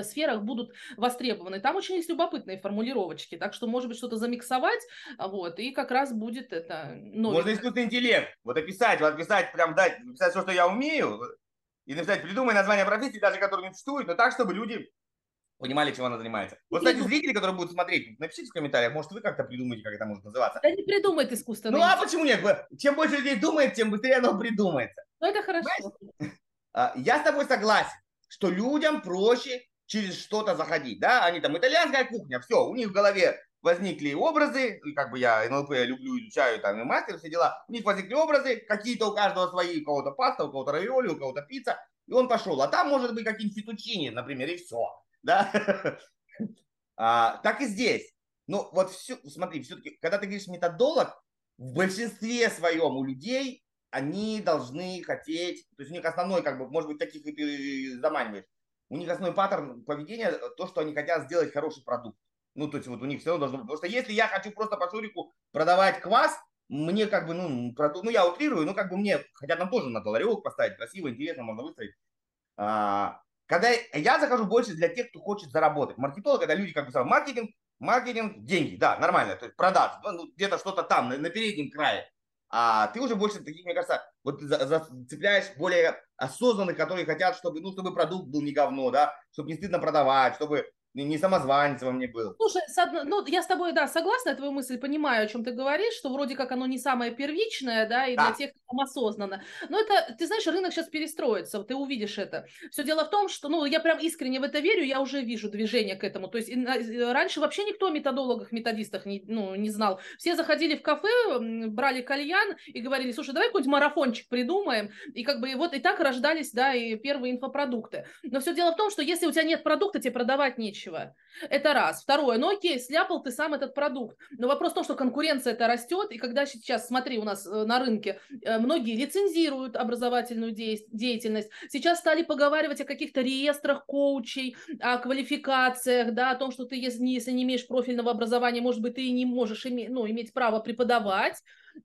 сферах будут востребованы. Там очень есть любопытные формулировочки, так что, может быть, что-то замиксовать, вот, и как раз будет это... Новенькое. Можно искусственный интеллект, вот описать, вот описать, прям дать, написать все, что я умею, и написать, придумай название профессии, даже которые не существуют, но так, чтобы люди понимали, чем она занимается. Вот, кстати, зрители, которые будут смотреть, напишите в комментариях, может, вы как-то придумаете, как это может называться. Да не придумает искусственный. Ну, а почему нет? Чем больше людей думает, тем быстрее оно придумается. Ну, это хорошо. Знаешь, я с тобой согласен, что людям проще через что-то заходить, да, они там, итальянская кухня, все, у них в голове возникли образы, как бы я эн эл пэ люблю, изучаю, там, и мастер, все дела, у них возникли образы, какие-то у каждого свои, у кого-то паста, у кого-то равиоли, у кого-то пицца, и он пошел, а там может быть какие-нибудь фетучини, например, и все, да, так и здесь, ну, вот все, смотри, все-таки, когда ты говоришь методолог, в большинстве своем у людей они должны хотеть, то есть у них основной, как бы, может быть, таких и ты заманиваешь, у них основной паттерн поведения, то, что они хотят сделать хороший продукт. Ну, то есть вот у них все равно должно быть, потому что если я хочу просто по шурику продавать квас, мне как бы, ну, проду... ну я утрирую, но как бы мне, хотя там тоже надо ларек поставить, красиво, интересно, можно выстроить. А, когда я захожу больше для тех, кто хочет заработать. Маркетолог, это люди, как бы, маркетинг, маркетинг, деньги, да, нормально, то есть продаж, ну, где-то что-то там, на, на переднем крае. А ты уже больше таких, мне кажется, вот зацепляешь более осознанных, которые хотят, чтобы, ну, чтобы продукт был не говно, да, чтобы не стыдно продавать, чтобы не самозванец во мне был. Слушай, с одно... ну, я с тобой, да, согласна, твою мысль понимаю, о чем ты говоришь, что вроде как оно не самое первичное, да, и да, для тех, кто там осознанно. Но это, ты знаешь, рынок сейчас перестроится, ты увидишь это. Все дело в том, что, ну, я прям искренне в это верю, я уже вижу движение к этому. То есть раньше вообще никто о методологах, методистах не, ну, не знал. Все заходили в кафе, брали кальян и говорили, слушай, давай какой-нибудь марафончик придумаем. И как бы вот и так рождались, да, и первые инфопродукты. Но все дело в том, что если у тебя нет продукта, тебе продавать нечего. Это раз. Второе, ну окей, сляпал ты сам этот продукт, но вопрос в том, что конкуренция-то растет, и когда сейчас, смотри, у нас на рынке многие лицензируют образовательную деятельность, сейчас стали поговаривать о каких-то реестрах коучей, о квалификациях, да, о том, что ты, если не, если не имеешь профильного образования, может быть, ты и не можешь иметь, ну, иметь право преподавать.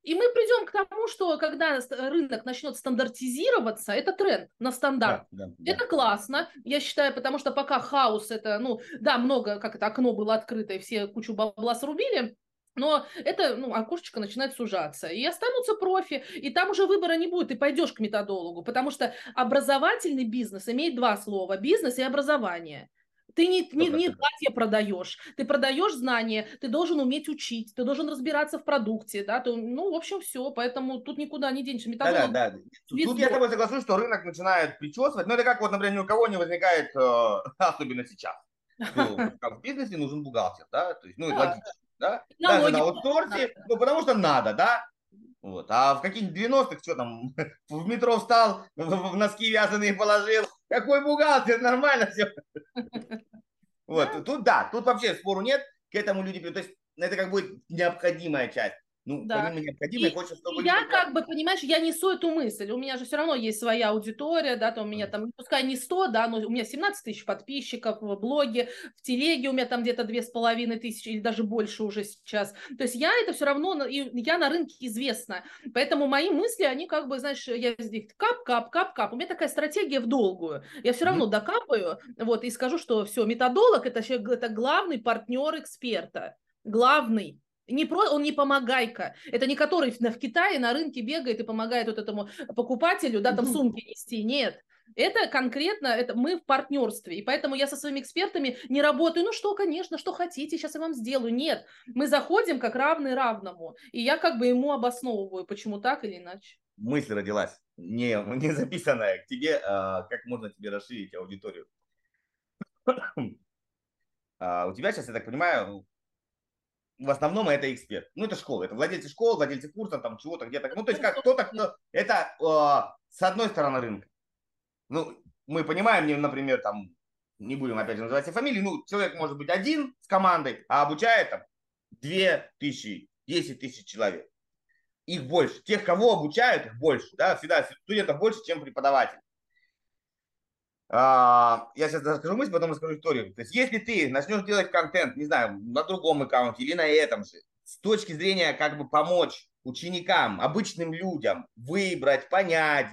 И мы придем к тому, что когда рынок начнет стандартизироваться, это тренд на стандарт. Да, да, да. Это классно, я считаю, потому что пока хаос, это, ну, да, много, как это, окно было открыто, и все кучу бабла срубили, но это, ну, окошечко начинает сужаться, и останутся профи, и там уже выбора не будет, ты пойдешь к методологу, потому что образовательный бизнес имеет два слова – бизнес и образование. Ты не, не, не платье продаешь, ты продаешь знания, ты должен уметь учить, ты должен разбираться в продукте, да, ты, ну, в общем, все, поэтому тут никуда не денешься. Да, да, да. Тут я с тобой согласен, что рынок начинает причесывать, но это как, вот, например, ни у кого не возникает, э, особенно сейчас, ну, в бизнесе нужен бухгалтер, да, то есть, ну, да, логично, да, да? Даже на аутсорсе, ну, потому что надо, да. Вот. А в каких-нибудь девяностых, что там, в метро встал, в носки вязаные положил, какой бухгалтер, нормально все. Вот, тут да, тут вообще спору нет, к этому люди, то есть это как будет необходимая часть. Ну, да. Помимо необходимой, и, хочется, чтобы... Я как бы, понимаешь, я несу эту мысль, у меня же все равно есть своя аудитория, да, то у меня там, пускай не сто, да, но у меня семнадцать тысяч подписчиков в блоге, в телеге у меня там где-то две с половиной тысячи или даже больше уже сейчас, то есть я это все равно, я на рынке известна, поэтому мои мысли, они как бы, знаешь, я здесь кап-кап-кап-кап, у меня такая стратегия в долгую, я все равно докапаю, вот, и скажу, что все, методолог, это, это главный партнер эксперта, главный. Не про, он не помогайка, это не который в Китае на рынке бегает и помогает вот этому покупателю, да, там сумки нести, нет, это конкретно, это мы в партнерстве, и поэтому я со своими экспертами не работаю, ну что, конечно, что хотите, сейчас я вам сделаю, нет, мы заходим как равный равному, и я как бы ему обосновываю, почему так или иначе. Мысль родилась, не, не записанная к тебе, а, как можно тебе расширить аудиторию. А, у тебя сейчас, я так понимаю, в основном это эксперт. Ну, это школа, это владельцы школ, владельцы курса, там чего-то где-то. Ну, то есть как кто-то, кто... Это э, с одной стороны рынка. Ну, мы понимаем, например, там, не будем опять же называть все фамилии, ну, человек может быть один с командой, а обучает там две тысячи, десять тысяч человек. Их больше. Тех, кого обучают, их больше. Да? Всегда студентов больше, чем преподавателей. Я сейчас расскажу мысль, потом расскажу историю. То есть, если ты начнешь делать контент, не знаю, на другом аккаунте или на этом же, с точки зрения как бы помочь ученикам, обычным людям выбрать, понять,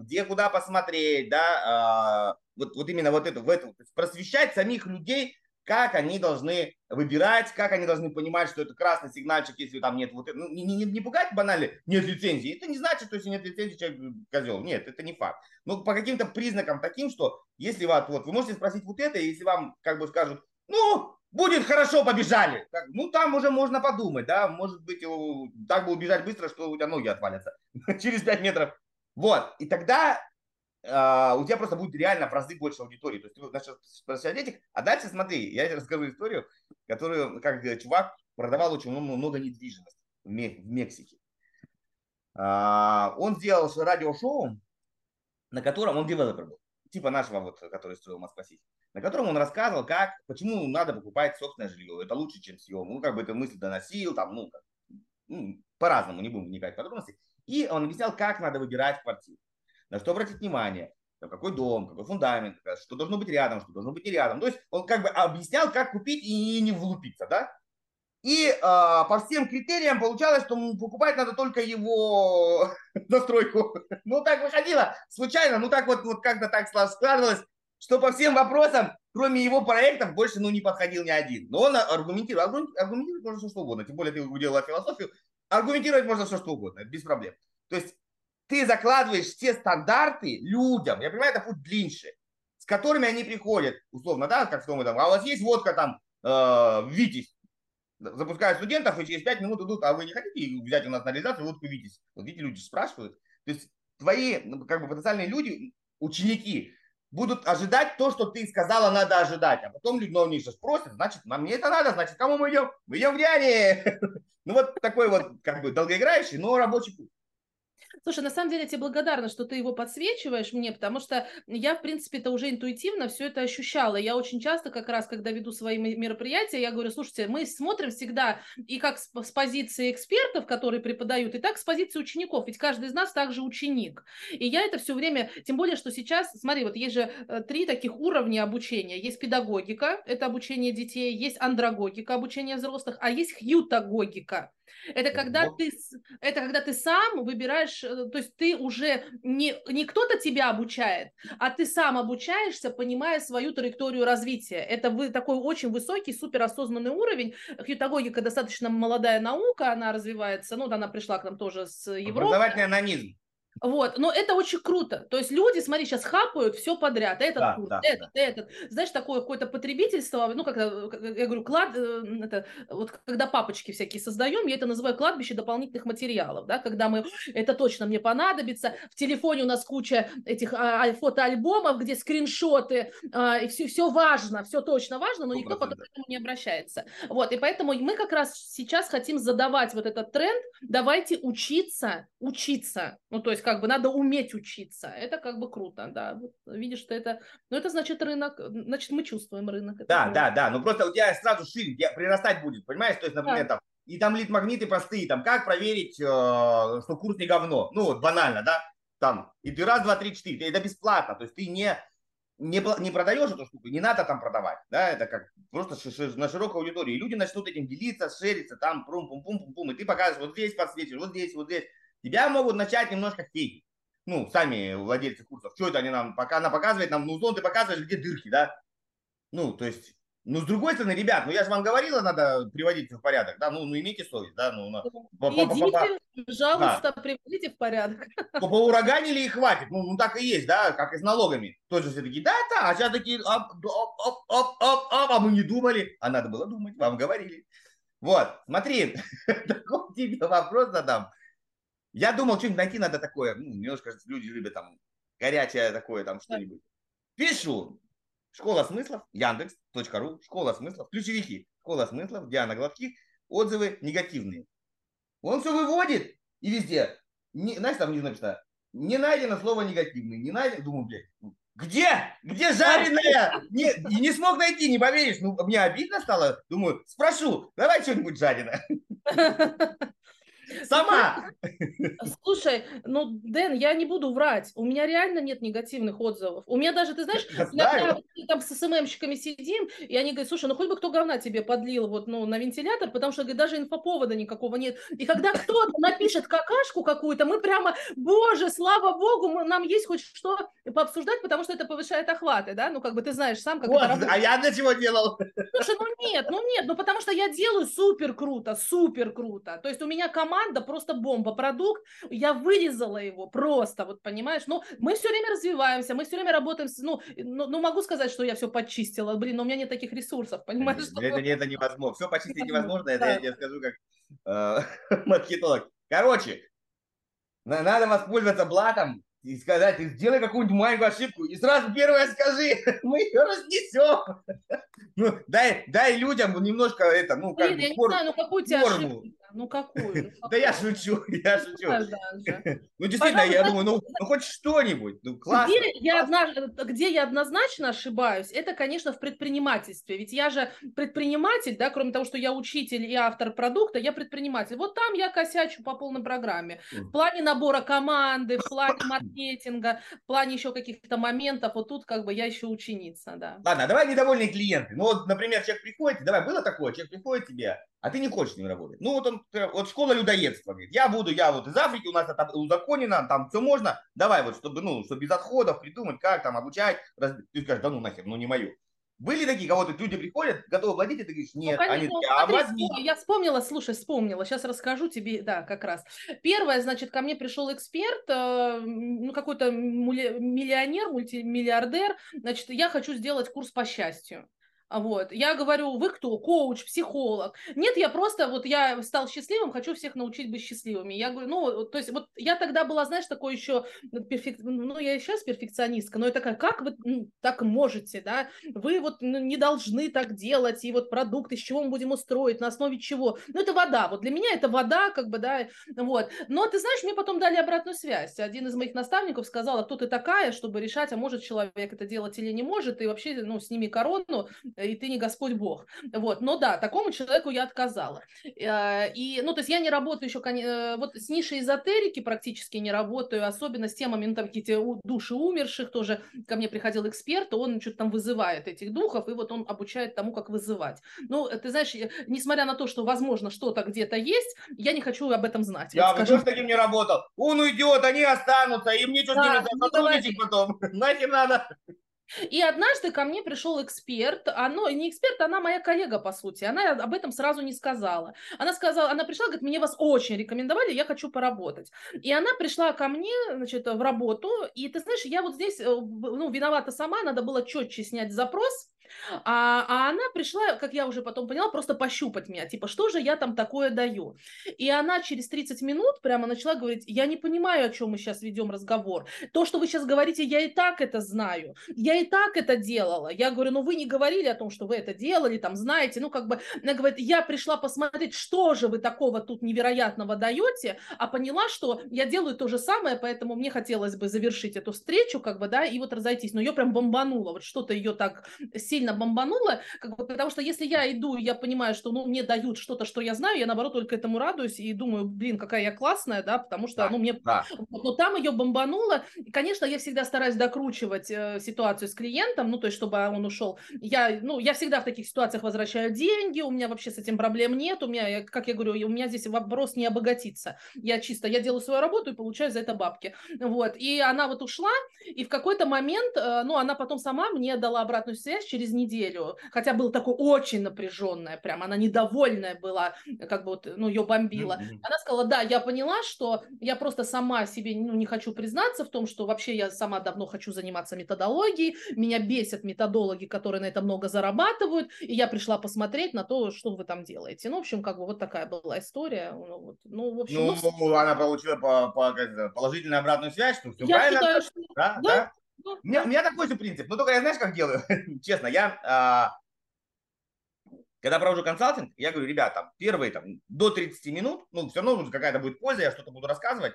где, куда посмотреть, да, вот, вот именно вот это, в это, просвещать самих людей, как они должны выбирать, как они должны понимать, что это красный сигнальчик, если там нет, вот, ну, не, не, не пугать банально, нет лицензии, это не значит, что если нет лицензии, человек козел, нет, это не факт, но по каким-то признакам таким, что если вас, вот, вы можете спросить вот это, если вам как бы скажут, ну, будет хорошо, побежали, так, ну, там уже можно подумать, да, может быть, так бы убежать быстро, что у тебя ноги отвалятся через пять метров, вот, и тогда... Uh, у тебя просто будет реально в разы больше аудитории. То есть ты начал просвещать этих, а дальше смотри, я тебе расскажу историю, которую, как чувак, продавал очень много недвижимости в Мексике. Uh, он сделал радиошоу, на котором он девелопер был, типа нашего, вот, который строил Москва-Сити, на котором он рассказывал, как, почему надо покупать собственное жилье, это лучше, чем съем. Ну, как бы эту мысль доносил, там, ну, как, ну, по-разному, не будем вникать в подробности. И он объяснял, как надо выбирать квартиру. На что обратить внимание, какой дом, какой фундамент, что должно быть рядом, что должно быть не рядом. То есть он как бы объяснял, как купить и не влупиться, да? И э, по всем критериям получалось, что покупать надо только его настройку. Ну, так выходило случайно, ну, так вот, вот как-то так складывалось, что по всем вопросам, кроме его проектов, больше, ну, не подходил ни один. Но он аргументировал. Аргументировать можно все что угодно, тем более ты уделала философию. Аргументировать можно все что угодно, без проблем. То есть ты закладываешь те стандарты людям, я понимаю, это путь длиннее, с которыми они приходят, условно, да, как в том и там, а у вас есть водка там, э, Витязь, запускают студентов, и через пять минут идут, а вы не хотите взять у нас на реализацию водку Витязь? Вот видите, люди спрашивают. То есть твои, как бы, потенциальные люди, ученики, будут ожидать то, что ты сказала, надо ожидать, а потом люди, ну, они сейчас спросят, значит, нам не это надо, значит, кому мы идем? Мы идем в Диане. Ну, вот такой вот, как бы, долгоиграющий, но рабочий путь. Слушай, на самом деле я тебе благодарна, что ты его подсвечиваешь мне, потому что я, в принципе-то, уже интуитивно все это ощущала. Я очень часто как раз, когда веду свои мероприятия, я говорю, слушайте, мы смотрим всегда и как с, с позиции экспертов, которые преподают, и так с позиции учеников, ведь каждый из нас также ученик. И я это все время, тем более, что сейчас, смотри, вот есть же три таких уровня обучения. Есть педагогика, это обучение детей, есть андрогогика, обучение взрослых, а есть хьютагогика. Это когда, ты, это когда ты сам выбираешь, то есть ты уже не, не кто-то тебя обучает, а ты сам обучаешься, понимая свою траекторию развития. Это вы, такой очень высокий, суперосознанный уровень. Хьютагогика достаточно молодая наука, она развивается, ну, она пришла к нам тоже с Европы. Образовательный анонизм. Вот, но это очень круто, то есть люди, смотри, сейчас хапают все подряд, этот, да, курс, да, этот, да. этот, знаешь, такое какое-то потребительство, ну, как я говорю, клад, это, вот когда папочки всякие создаем, я это называю кладбище дополнительных материалов, да, когда мы, это точно мне понадобится, в телефоне у нас куча этих а, фотоальбомов, где скриншоты, а, и все, все важно, все точно важно, но никто потом к этому не обращается, вот, и поэтому мы как раз сейчас хотим задавать вот этот тренд, давайте учиться, учиться, ну, то есть как бы надо уметь учиться, это как бы круто, да, вот, видишь, что это, ну, это значит рынок, значит мы чувствуем рынок. Да, да, да, ну просто у тебя сразу шире прирастать будет, понимаешь, то есть, например, да. там, и там лид-магниты простые, там, как проверить, э, что курс не говно, ну, вот банально, да, там, и ты раз, два, три, четыре, это бесплатно, то есть ты не, не, не продаешь эту штуку, не надо там продавать, да, это как просто на широкой аудитории, и люди начнут этим делиться, шериться, там, прум-пум-пум-пум-пум, и ты покажешь, вот здесь подсветишь, вот здесь, вот здесь. Тебя могут начать немножко хейтить. Ну, сами владельцы курсов. Что это они нам, пока она показывает нам, ну, зон ты показываешь, где дырки, да? Ну, то есть, ну, с другой стороны, ребят, ну, я же вам говорила, надо приводить в порядок, да? Ну, ну имейте совесть, да? Ну, на... Идите, пожалуйста, да. Приводите в порядок. Поураганили и хватит. Ну, ну, так и есть, да? Как и с налогами. Тоже все такие, да, да, а сейчас такие, оп, оп, оп, оп, оп, оп, а мы не думали. А надо было думать, вам говорили. Вот, смотри, такой тебе вопрос задам. Я думал, что-нибудь найти надо такое, ну, немножко люди любят там горячее такое там что-нибудь. Пишу. Школа смыслов, яндекс точка ру, школа смыслов, ключевики, школа смыслов, Диана Гладких, отзывы негативные. Он все выводит и везде. Не, знаешь, там внизу написано, не найдено слово негативный, не найдено, думаю, блядь, Где? Где жареное? Не, не смог найти, не поверишь. Ну, мне обидно стало. Думаю, спрошу, давай что-нибудь жареное. Сама! Слушай, ну, Дэн, я не буду врать. У меня реально нет негативных отзывов. У меня даже, ты знаешь, иногда мы там с СММщиками сидим, и они говорят, слушай, ну хоть бы кто говна тебе подлил вот, ну, на вентилятор, потому что, говорит, даже инфоповода никакого нет. И когда кто-то напишет какашку какую-то, мы прямо, боже, слава богу, мы, нам есть хоть что пообсуждать, потому что это повышает охваты, да? Ну, как бы ты знаешь сам, как вот, это работает. А я для чего делал? Слушай, ну нет, ну нет, ну потому что я делаю супер круто, супер круто. То есть у меня команда просто бомба, продукт, я вырезала его просто, вот понимаешь, ну, мы все время развиваемся, мы все время работаем, с, ну, ну, ну, могу сказать, что я все почистила, блин, но у меня нет таких ресурсов, понимаешь? Это, это, это невозможно, все почистить невозможно, это да. я, я скажу как э, маркетолог. Короче, надо воспользоваться блатом и сказать, сделай какую-нибудь маленькую ошибку, и сразу первое скажи, мы ее разнесем. Ну, дай, дай людям немножко это, ну, как Блин, бы, я не форм, знаю, ну, какую тебя форму. Ошибку? Ну, какую? Да я шучу, я шучу. Ну, действительно, я думаю, ну, хоть что-нибудь, ну, классно. Где я однозначно ошибаюсь, это, конечно, в предпринимательстве. Ведь я же предприниматель, да, кроме того, что я учитель и автор продукта, я предприниматель. Вот там я косячу по полной программе. В плане набора команды, в плане маркетинга, в плане еще каких-то моментов. Вот тут как бы я еще ученица, да. Ладно, давай недовольные клиенты. Ну, вот, например, человек приходит, давай, было такое, человек приходит к тебе, а ты не хочешь с ним работать. Ну, вот он, вот школа людоедства, говорит, я буду, я вот из Африки, у нас это узаконено, там все можно, давай вот, чтобы, ну, чтобы без отходов придумать, как там обучать. Раз... Ты скажешь, да ну нахер, ну не мое. Были такие, кого то люди приходят, готовы платить, и ты говоришь, нет, ну, они такие, а возьми. Я вспомнила, слушай, вспомнила, сейчас расскажу тебе, да, как раз. Первое, значит, ко мне пришел эксперт, ну, какой-то миллионер, мультимиллиардер, значит, я хочу сделать курс по счастью. Вот. Я говорю, вы кто? Коуч, психолог? Нет, я просто, вот я стал счастливым, хочу всех научить быть счастливыми. Я говорю, ну, то есть, вот я тогда была, знаешь, такой еще, перфек... ну, я сейчас перфекционистка, но я такая, как вы так можете, да? Вы вот не должны так делать, и вот продукт, из чего мы будем устроить, на основе чего? Ну, это вода, вот для меня это вода, как бы, да, вот. Но, ты знаешь, мне потом дали обратную связь. Один из моих наставников сказал, а кто ты такая, чтобы решать, а может человек это делать или не может, и вообще, ну, сними корону, и ты не Господь Бог. Вот. Но да, такому человеку я отказала. И, ну, то есть я не работаю еще, вот с нишей эзотерики практически не работаю, особенно с темами, ну, там какие-то души умерших, тоже ко мне приходил эксперт, он что-то там вызывает этих духов, и вот он обучает тому, как вызывать. Ну, ты знаешь, несмотря на то, что, возможно, что-то где-то есть, я не хочу об этом знать. Я бы с таким не работал. Он уйдет, они останутся, и мне что-то да, не сотрудничать потом. Нахер надо... И однажды ко мне пришел эксперт, она, не эксперт, она моя коллега, по сути, она об этом сразу не сказала. Она сказала, она пришла, говорит, мне вас очень рекомендовали, я хочу поработать. И она пришла ко мне, значит, в работу, и ты знаешь, я вот здесь, ну, виновата сама, надо было четче снять запрос. А, а она пришла, как я уже потом поняла, просто пощупать меня, типа, что же я там такое даю. И она через тридцать минут прямо начала говорить, я не понимаю, о чем мы сейчас ведем разговор. То, что вы сейчас говорите, я и так это знаю, я и так это делала. Я говорю, ну вы не говорили о том, что вы это делали, там, знаете, ну как бы, она говорит, я пришла посмотреть, что же вы такого тут невероятного даете, а поняла, что я делаю то же самое, поэтому мне хотелось бы завершить эту встречу, как бы, да, и вот разойтись. Но ее прям бомбануло, вот что-то ее так сильно бомбануло, как бы, потому что если я иду, я понимаю, что, ну, мне дают что-то, что я знаю, я, наоборот, только этому радуюсь и думаю, блин, какая я классная, да, потому что, да, ну, мне... Да. Но там ее бомбануло, и, конечно, я всегда стараюсь докручивать э, ситуацию с клиентом, ну, то есть, чтобы он ушел. Я, ну, я всегда в таких ситуациях возвращаю деньги, у меня вообще с этим проблем нет, у меня, как я говорю, у меня здесь вопрос не обогатиться. Я чисто, я делаю свою работу и получаю за это бабки. Вот, и она вот ушла, и в какой-то момент, э, ну, она потом сама мне дала обратную связь через неделю, хотя было такое очень напряженное, прям она недовольная была, как бы вот, ну, ее бомбила. Mm-hmm. Она сказала, да, я поняла, что я просто сама себе, ну, не хочу признаться в том, что вообще я сама давно хочу заниматься методологией, меня бесят методологи, которые на это много зарабатывают, и я пришла посмотреть на то, что вы там делаете. Ну, в общем, как бы вот такая была история. Ну, вот, ну, в общем, ну, ну она получила по, по, как, положительную обратную связь, что все я правильно. Считаю, что... Да, да. Да? У меня, у меня такой же принцип, но только я, знаешь, как делаю? Честно, я, а, когда провожу консалтинг, я говорю, ребята, первые там, до тридцати минут, ну, все равно какая-то будет польза, я что-то буду рассказывать,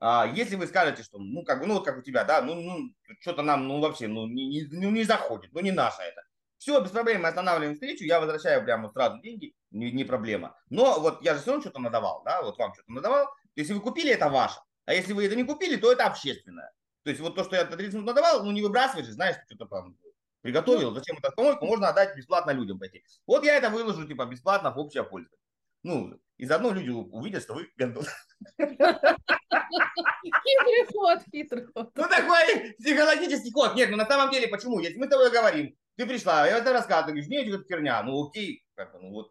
Если вы скажете, что, ну, как бы, ну, вот как у тебя, да, ну, ну что-то нам, ну, вообще, ну, не, не, ну, не заходит, ну, не наше это. Все, без проблем, мы останавливаем встречу, я возвращаю прямо сразу деньги, не, не проблема. Но вот я же все равно что-то надавал, да, вот вам что-то надавал. Если вы купили, это ваше. А если вы это не купили, то это общественное. То есть вот то, что я тридцать минут надавал, ну, не выбрасывай же, знаешь, что-то там приготовил, зачем это в помойку, можно отдать бесплатно людям пойти. Вот я это выложу, типа, бесплатно в общее пользу. Ну, и заодно люди увидят, что вы гондон. Хитрый ход, хитрый ход. Ну, такой психологический ход. Нет, ну, на самом деле, почему? Если мы с тобой говорим, ты пришла, я это рассказываю, говоришь, мне идет херня, ну, окей, как ну, вот.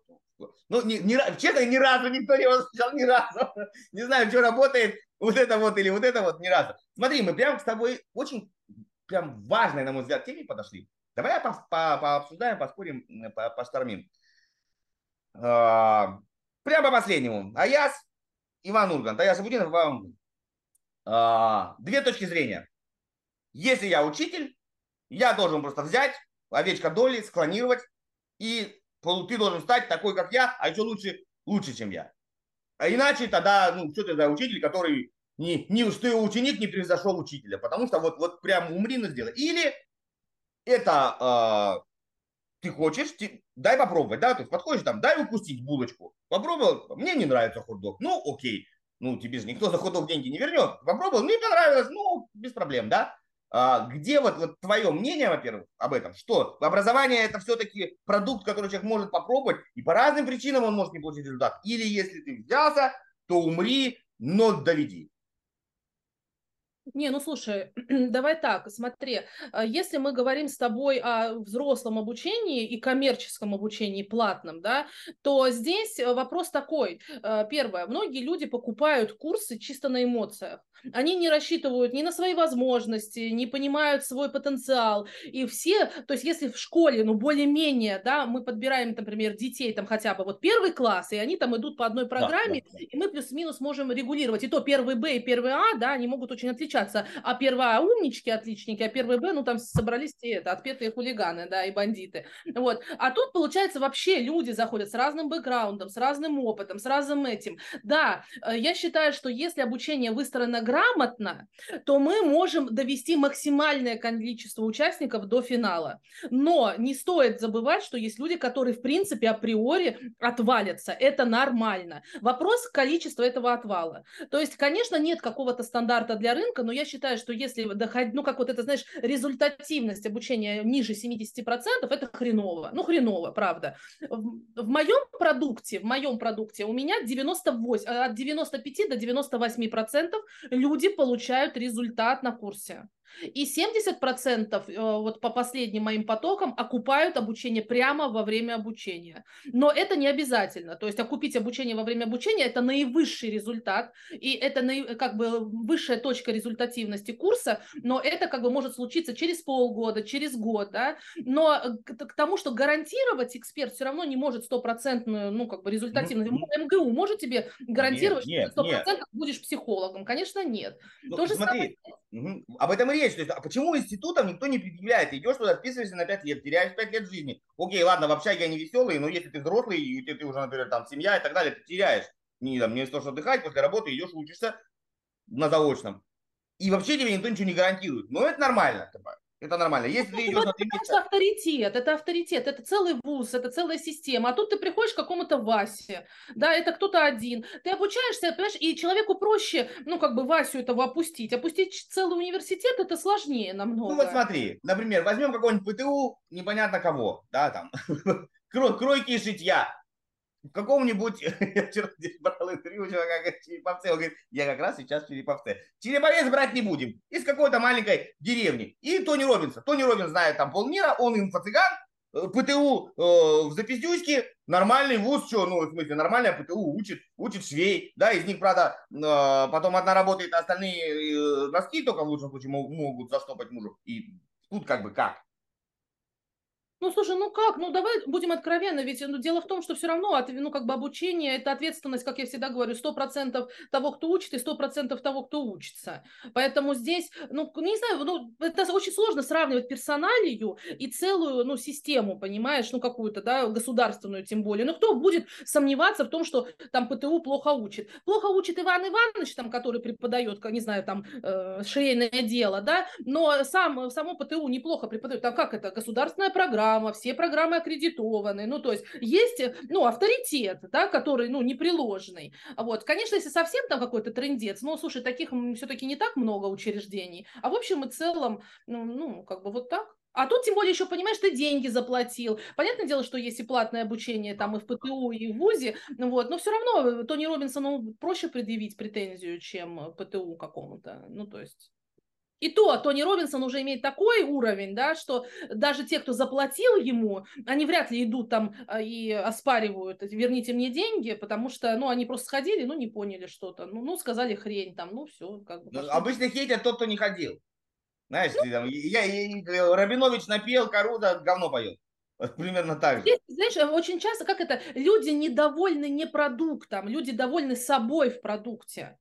Ну, не, не, честно, ни разу никто не сказал, ни разу. Не знаю, что работает, вот это вот или вот это вот, ни разу. Смотри, мы прям с тобой очень прям важной, на мой взгляд, теме подошли. Давай по, по, пообсуждаем, поспорим, по, поштормим. А, прямо по последнему. Аяз, Иван Ургант, Аяз Абудинов, Иван Ургант. А, две точки зрения. Если я учитель, я должен просто взять овечка доли, склонировать, и ты должен стать такой, как я, а еще лучше, лучше, чем я. А иначе тогда, ну, что ты за учитель, который... Не, не, что его ученик не превзошел учителя, потому что вот, вот прям умри, но сделай. Или это э, ты хочешь, ты, дай попробовать, да, то есть подходишь там, дай укусить булочку, попробовал, мне не нравится хот-дог, ну окей, ну тебе же никто за хот-дог деньги не вернет, попробовал, мне понравилось, ну без проблем, да. А, где вот, вот твое мнение, во-первых, об этом, что образование это все-таки продукт, который человек может попробовать, и по разным причинам он может не получить результат. Или если ты взялся, то умри, но доведи. Не, ну слушай, давай так, смотри, если мы говорим с тобой о взрослом обучении и коммерческом обучении платном, да, то здесь вопрос такой. Первое, многие люди покупают курсы чисто на эмоциях. Они не рассчитывают ни на свои возможности, не понимают свой потенциал. И все, то есть если в школе, ну, более-менее, да, мы подбираем, например, детей там хотя бы вот первый класс, и они там идут по одной программе, да, да, да. И мы плюс-минус можем регулировать. И то первый Б и первый А, да, они могут очень отличаться. А первый А умнички, отличники, а первый Б, ну, там собрались и это, отпетые хулиганы, да, и бандиты. Вот. А тут, получается, вообще люди заходят с разным бэкграундом, с разным опытом, с разным этим. Да, я считаю, что если обучение выстроено грамотно, то мы можем довести максимальное количество участников до финала. Но не стоит забывать, что есть люди, которые, в принципе, априори отвалятся. Это нормально. Вопрос количества этого отвала. То есть, конечно, нет какого-то стандарта для рынка, но я считаю, что если доходить, ну, как вот это, знаешь, результативность обучения ниже семидесяти процентов, это хреново. Ну, хреново, правда. В моем продукте, в моем продукте у меня девяносто восемь, от девяноста пяти до девяноста восьми процентов люди получают результат на курсе. И семьдесят процентов вот по последним моим потокам окупают обучение прямо во время обучения. Но это не обязательно. То есть окупить обучение во время обучения – это наивысший результат, и это как бы высшая точка результативности курса, но это как бы может случиться через полгода, через год. Да? Но к тому, что гарантировать эксперт все равно не может стопроцентную, ну, как бы результативность. Ну, МГУ может тебе гарантировать, нет, что ты сто процентов нет. будешь психологом? Конечно, нет. Ну, то же смотри, самое... угу. Об этом и речь. То есть, а почему институтам никто не предъявляет? Идешь туда, вписываешься на пять лет, теряешь пять лет жизни. Окей, ладно, в общаге они веселые, но если ты взрослый, и ты, ты уже, например, там семья и так далее, ты теряешь. Не, там, не то, что отдыхать, после работы идешь, учишься на заочном. И вообще тебе никто ничего не гарантирует. Но это нормально. Это нормально. Если ну, ты идешь, вот, ты потому что авторитет, это авторитет, это целый вуз, это целая система. А тут ты приходишь к какому-то Васе, да, это кто-то один. Ты обучаешься, понимаешь, и человеку проще, ну, как бы Васю этого опустить. Опустить целый университет, это сложнее намного. Ну, вот смотри, например, возьмем какой-нибудь ПТУ, непонятно кого, да, там, кройки и шитья. В каком-нибудь, я вчера здесь брал интервью у человека в Череповце, он говорит, я как раз сейчас в Череповце. Череповец брать не будем, из какой-то маленькой деревни. И Тони Робинса. Тони Робинс знает там полмира, он инфо-цыган, ПТУ э, в Запиздючке, нормальный вуз, что, ну, в смысле, нормальная ПТУ учит, учит швей, да, из них, правда, э, потом одна работает, а остальные э, носки только в лучшем случае могут заштопать мужу. И тут как бы как? Ну, слушай, ну как? Ну, давай будем откровенны, ведь ну, дело в том, что все равно от, ну, как бы обучение – это ответственность, как я всегда говорю, сто процентов того, кто учит, и сто процентов того, кто учится. Поэтому здесь, ну, не знаю, ну, это очень сложно сравнивать персоналию и целую, ну, систему, понимаешь, ну, какую-то, да, государственную тем более. Но кто будет сомневаться в том, что там ПТУ плохо учит? Плохо учит Иван Иванович, там, который преподает, не знаю, там, э, швейное дело, да, но сам, само ПТУ неплохо преподает. Там как это? Государственная программа. Все программы аккредитованы, ну, то есть есть, ну, авторитет, да, который, ну, непреложный, вот, конечно, если совсем там какой-то трындец, но, слушай, таких все-таки не так много учреждений, а в общем и целом, ну, ну, как бы вот так. А тут, тем более, еще, понимаешь, ты деньги заплатил. Понятное дело, что есть и платное обучение там и в ПТУ, и в ВУЗе, вот, но все равно Тони Робинсону проще предъявить претензию, чем ПТУ какому-то, ну, то есть... И то Тони Робинсон уже имеет такой уровень, да, что даже те, кто заплатил ему, они вряд ли идут там и оспаривают, верните мне деньги, потому что, ну, они просто сходили, ну, не поняли что-то, ну, ну сказали хрень там, ну, все. Как бы, ну, обычно хейтят тот, кто не ходил. Знаешь, ну, ты, там, я, я, Рабинович напел, Коруда говно поет. Примерно так же. Здесь, знаешь, очень часто, как это, люди недовольны не продуктом, люди довольны собой в продукте.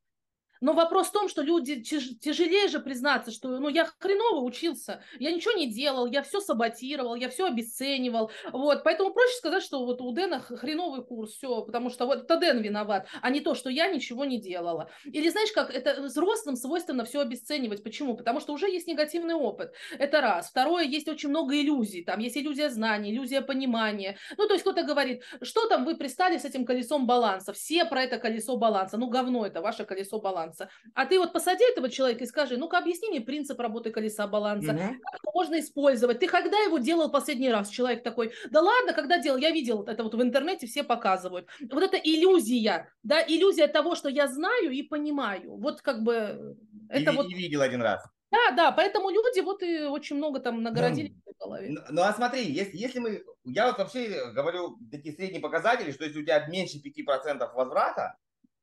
Но вопрос в том, что люди тяжелее же признаться, что ну, я хреново учился, я ничего не делал, я все саботировал, я все обесценивал. Вот. Поэтому проще сказать, что вот у Дэна хреновый курс, все, потому что вот это Дэн виноват, а не то, что я ничего не делала. Или знаешь, как это взрослым свойственно все обесценивать. Почему? Потому что уже есть негативный опыт. Это раз. Второе, есть очень много иллюзий. Там есть иллюзия знаний, иллюзия понимания. Ну, то есть кто-то говорит, что там вы пристали с этим колесом баланса? Все про это колесо баланса. Ну, говно это ваше колесо баланса. А ты вот посади этого человека и скажи, ну-ка объясни мне принцип работы колеса баланса, mm-hmm. как его можно использовать, ты когда его делал последний раз? Человек такой, да ладно, когда делал, я видел это вот в интернете, все показывают. Вот это иллюзия, да, иллюзия того, что я знаю и понимаю, вот как бы... это и, вот... и видел один раз. Да, да, поэтому люди вот и очень много там нагородили mm-hmm. в голове. Ну, ну а смотри, если, если мы, я вот вообще говорю такие средние показатели, что если у тебя меньше пяти процентов возврата,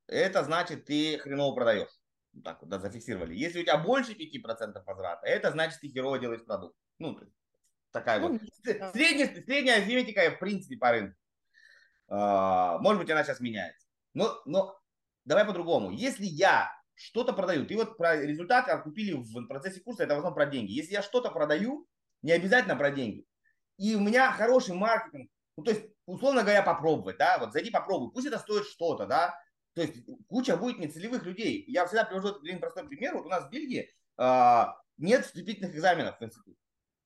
это значит, ты хреново продаешь. Так вот, да, зафиксировали. Если у тебя больше пяти процентов возврата, это значит, ты херово делаешь продукт. Ну, такая ну, вот. Да. Средняя, средняя арифметика, в принципе, по рынку. А, может быть, она сейчас меняется. Но, но давай по-другому. Если я что-то продаю, ты вот про результаты купили в процессе курса, это в основном про деньги. Если я что-то продаю, не обязательно про деньги, и у меня хороший маркетинг, ну, то есть, условно говоря, попробовать, да, вот зайди попробуй, пусть это стоит что-то, да, то есть куча будет нецелевых людей. Я всегда привожу этот, блин, простой пример. Вот у нас в Бельгии э, нет вступительных экзаменов в институт.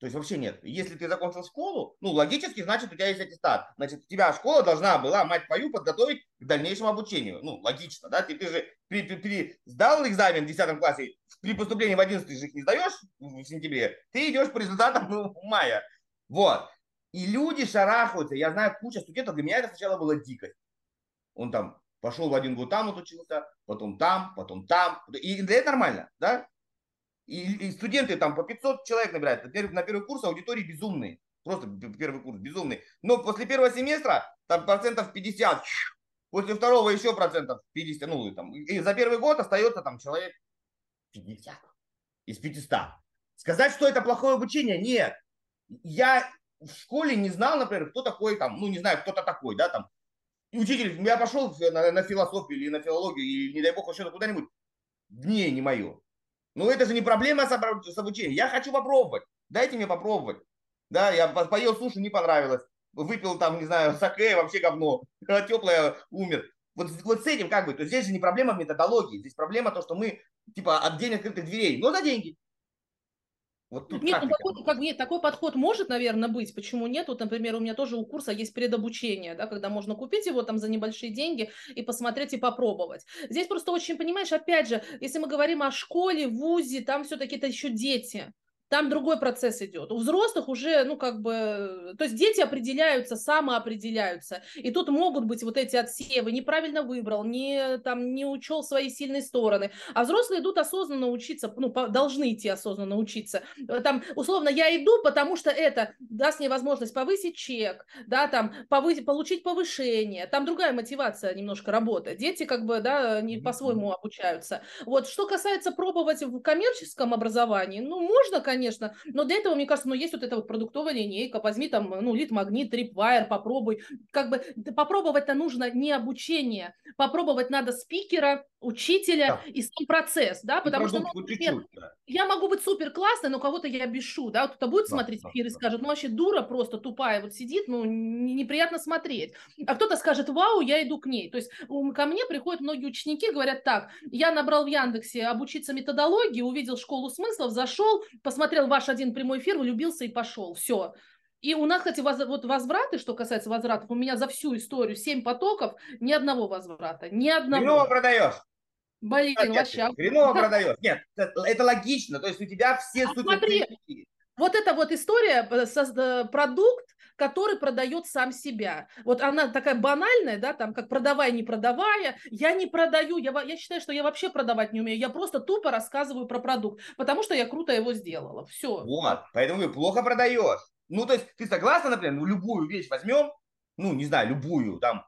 То есть вообще нет. Если ты закончил школу, ну, логически, значит, у тебя есть аттестат. Значит, тебя школа должна была, мать твою, подготовить к дальнейшему обучению. Ну, логично, да? Ты, ты же при, при, при сдал экзамен в десятом классе, при поступлении в одиннадцатый же их не сдаешь в сентябре, ты идешь по результатам ну, мая. Вот. И люди шарахаются. Я знаю, куча студентов. Для меня это сначала было дикость. Он там... Пошел в один год там отучился, потом там, потом там. И для этого нормально, да? И, и студенты там по пятьсот человек набирают. На первый курс аудитории безумные. Просто первый курс безумный. Но после первого семестра там процентов пятьдесят. После второго еще процентов пятьдесят. Ну, и, там, и за первый год остается там человек пятьдесят из пятисот. Сказать, что это плохое обучение? Нет. Я в школе не знал, например, кто такой там, ну, не знаю, кто-то такой, да, там. И учитель, я пошел на, на философию или на филологию, или, не дай бог, еще куда-нибудь. Не, не мое. Но это же не проблема с, с обучением. Я хочу попробовать. Дайте мне попробовать. Да, я поел суши, не понравилось. Выпил там, не знаю, саке, вообще говно. Теплое, умер. Вот, вот с этим как бы. То есть здесь же не проблема в методологии. Здесь проблема то, что мы, типа, от день открытых дверей. Но за деньги. Вот тут нет, ну, такой, как, нет, такой подход может, наверное, быть. Почему нет? Вот, например, у меня тоже у курса есть предобучение, да, когда можно купить его там за небольшие деньги и посмотреть, и попробовать. Здесь просто очень, понимаешь, опять же, если мы говорим о школе, вузе, там все-таки это еще дети. Там другой процесс идет. У взрослых уже, ну, как бы... То есть дети определяются, самоопределяются. И тут могут быть вот эти отсевы. Неправильно выбрал, не, там, не учел свои сильные стороны. А взрослые идут осознанно учиться, ну, должны идти осознанно учиться. Там, условно, я иду, потому что это даст мне возможность повысить чек, да, там, повысить, получить повышение. Там другая мотивация немножко работает. Дети, как бы, да, не по-своему обучаются. Вот, что касается пробовать в коммерческом образовании, ну, можно, конечно, конечно. Но для этого, мне кажется, ну, есть вот эта вот продуктовая линейка. Возьми там, ну, Лид-Магнит, Tripwire, попробуй. Как бы попробовать-то нужно не обучение. Попробовать надо спикера, учителя, да, и сам процесс, да, потому и что, ну, например, да, я могу быть супер классной, но кого-то я бешу, да, кто-то будет да, смотреть эфир да, и скажет, ну, вообще дура просто тупая вот сидит, ну, неприятно смотреть, а кто-то скажет, вау, я иду к ней, то есть ко мне приходят многие ученики, говорят так, я набрал в Яндексе обучиться методологии, увидел школу смыслов, зашел, посмотрел ваш один прямой эфир, влюбился и пошел, все. И у нас, кстати, воз... вот возвраты, что касается возвратов, у меня за всю историю семь потоков, ни одного возврата, ни одного. Хреново продаешь. Блин, вообще. Хреново продаешь. Нет, это, это логично, то есть у тебя все а супер... Смотри, вот эта вот история, со... продукт, который продает сам себя. Вот она такая банальная, да, там, как продавая, не продавая. Я не продаю, я, я считаю, что я вообще продавать не умею. Я просто тупо рассказываю про продукт, потому что я круто его сделала. Все. Вот, поэтому и плохо продаешь. Ну, то есть, ты согласна, например, ну, любую вещь возьмем, ну, не знаю, любую, там,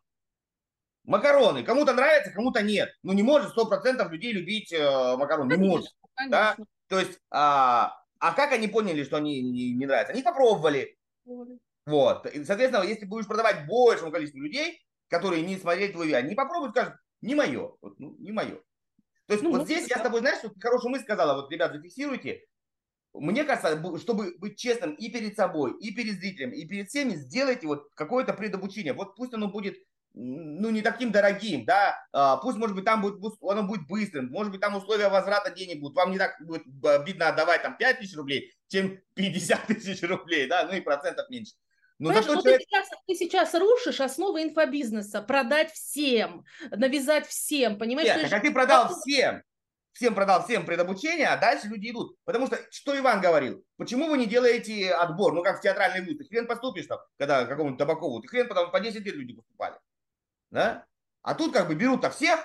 макароны, кому-то нравится, кому-то нет. Ну, не может сто процентов людей любить э, макароны, не может, да? То есть, а, а как они поняли, что они не, не нравятся? Они попробовали. Вот, и, соответственно, если будешь продавать большему количеству людей, которые не смотрели твою, они попробуют, скажут, не мое, вот, ну, не мое. То есть, ну, вот здесь я с тобой, знаешь, вот, хорошую мысль сказала, вот, ребят, зафиксируйте. Мне кажется, чтобы быть честным и перед собой, и перед зрителем, и перед всеми, сделайте вот какое-то предобучение. Вот пусть оно будет, ну, не таким дорогим, да, а, пусть, может быть, там будет, оно будет быстрым, может быть, там условия возврата денег будут, вам не так будет обидно отдавать там пять тысяч рублей, чем пятьдесят тысяч рублей, да, ну и процентов меньше. Но зато вот человек... ты, сейчас, ты сейчас рушишь основы инфобизнеса, продать всем, навязать всем, понимаешь? Нет, так, а ты продал всем. Всем продал, всем предобучение, а дальше люди идут. Потому что, что Иван говорил, почему вы не делаете отбор? Ну, как в театральный вуз, ты хрен поступишь там, когда какому-нибудь Табакову, ты хрен, потом по десять лет люди поступали. Да? А тут как бы берут-то всех.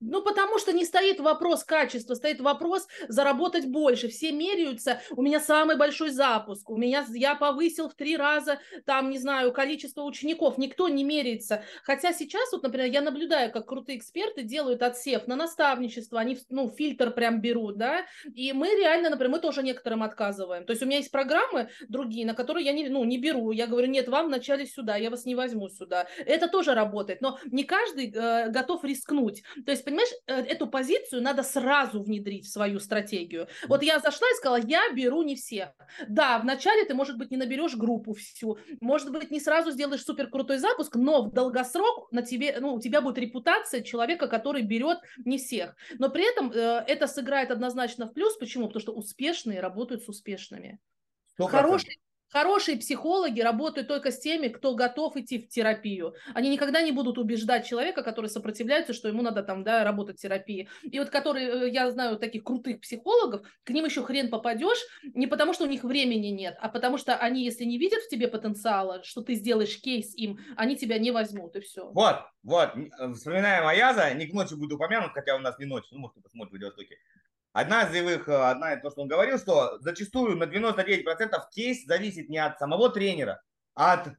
Ну, потому что не стоит вопрос качества, стоит вопрос заработать больше. Все меряются, у меня самый большой запуск, у меня, я повысил в три раза, там, не знаю, количество учеников, никто не меряется. Хотя сейчас, вот, например, я наблюдаю, как крутые эксперты делают отсев на наставничество, они, ну, фильтр прям берут, да, и мы реально, например, мы тоже некоторым отказываем. То есть у меня есть программы другие, на которые я не, ну, не беру, я говорю, нет, вам вначале сюда, я вас не возьму сюда. Это тоже работает, но не каждый э, готов рискнуть. То есть, понимаешь, эту позицию надо сразу внедрить в свою стратегию. Вот я зашла и сказала, я беру не всех. Да, вначале ты, может быть, не наберешь группу всю, может быть, не сразу сделаешь суперкрутой запуск, но в долгосрок на тебе, ну, у тебя будет репутация человека, который берет не всех. Но при этом э, это сыграет однозначно в плюс. Почему? Потому что успешные работают с успешными. Хорошие. Хорошие психологи работают только с теми, кто готов идти в терапию. Они никогда не будут убеждать человека, который сопротивляется, что ему надо там, да, работать в терапии. И вот которые, я знаю таких крутых психологов, к ним еще хрен попадешь, не потому что у них времени нет, а потому что они, если не видят в тебе потенциала, что ты сделаешь кейс им, они тебя не возьмут, и все. Вот, вот, вспоминаем Аяза, не к ночи будет упомянут, хотя у нас не ночь, ну, может, кто-то смотрит в Владивостоке. Одна из их, одна из того, что он говорил, что зачастую на девяносто девять процентов кейс зависит не от самого тренера, а от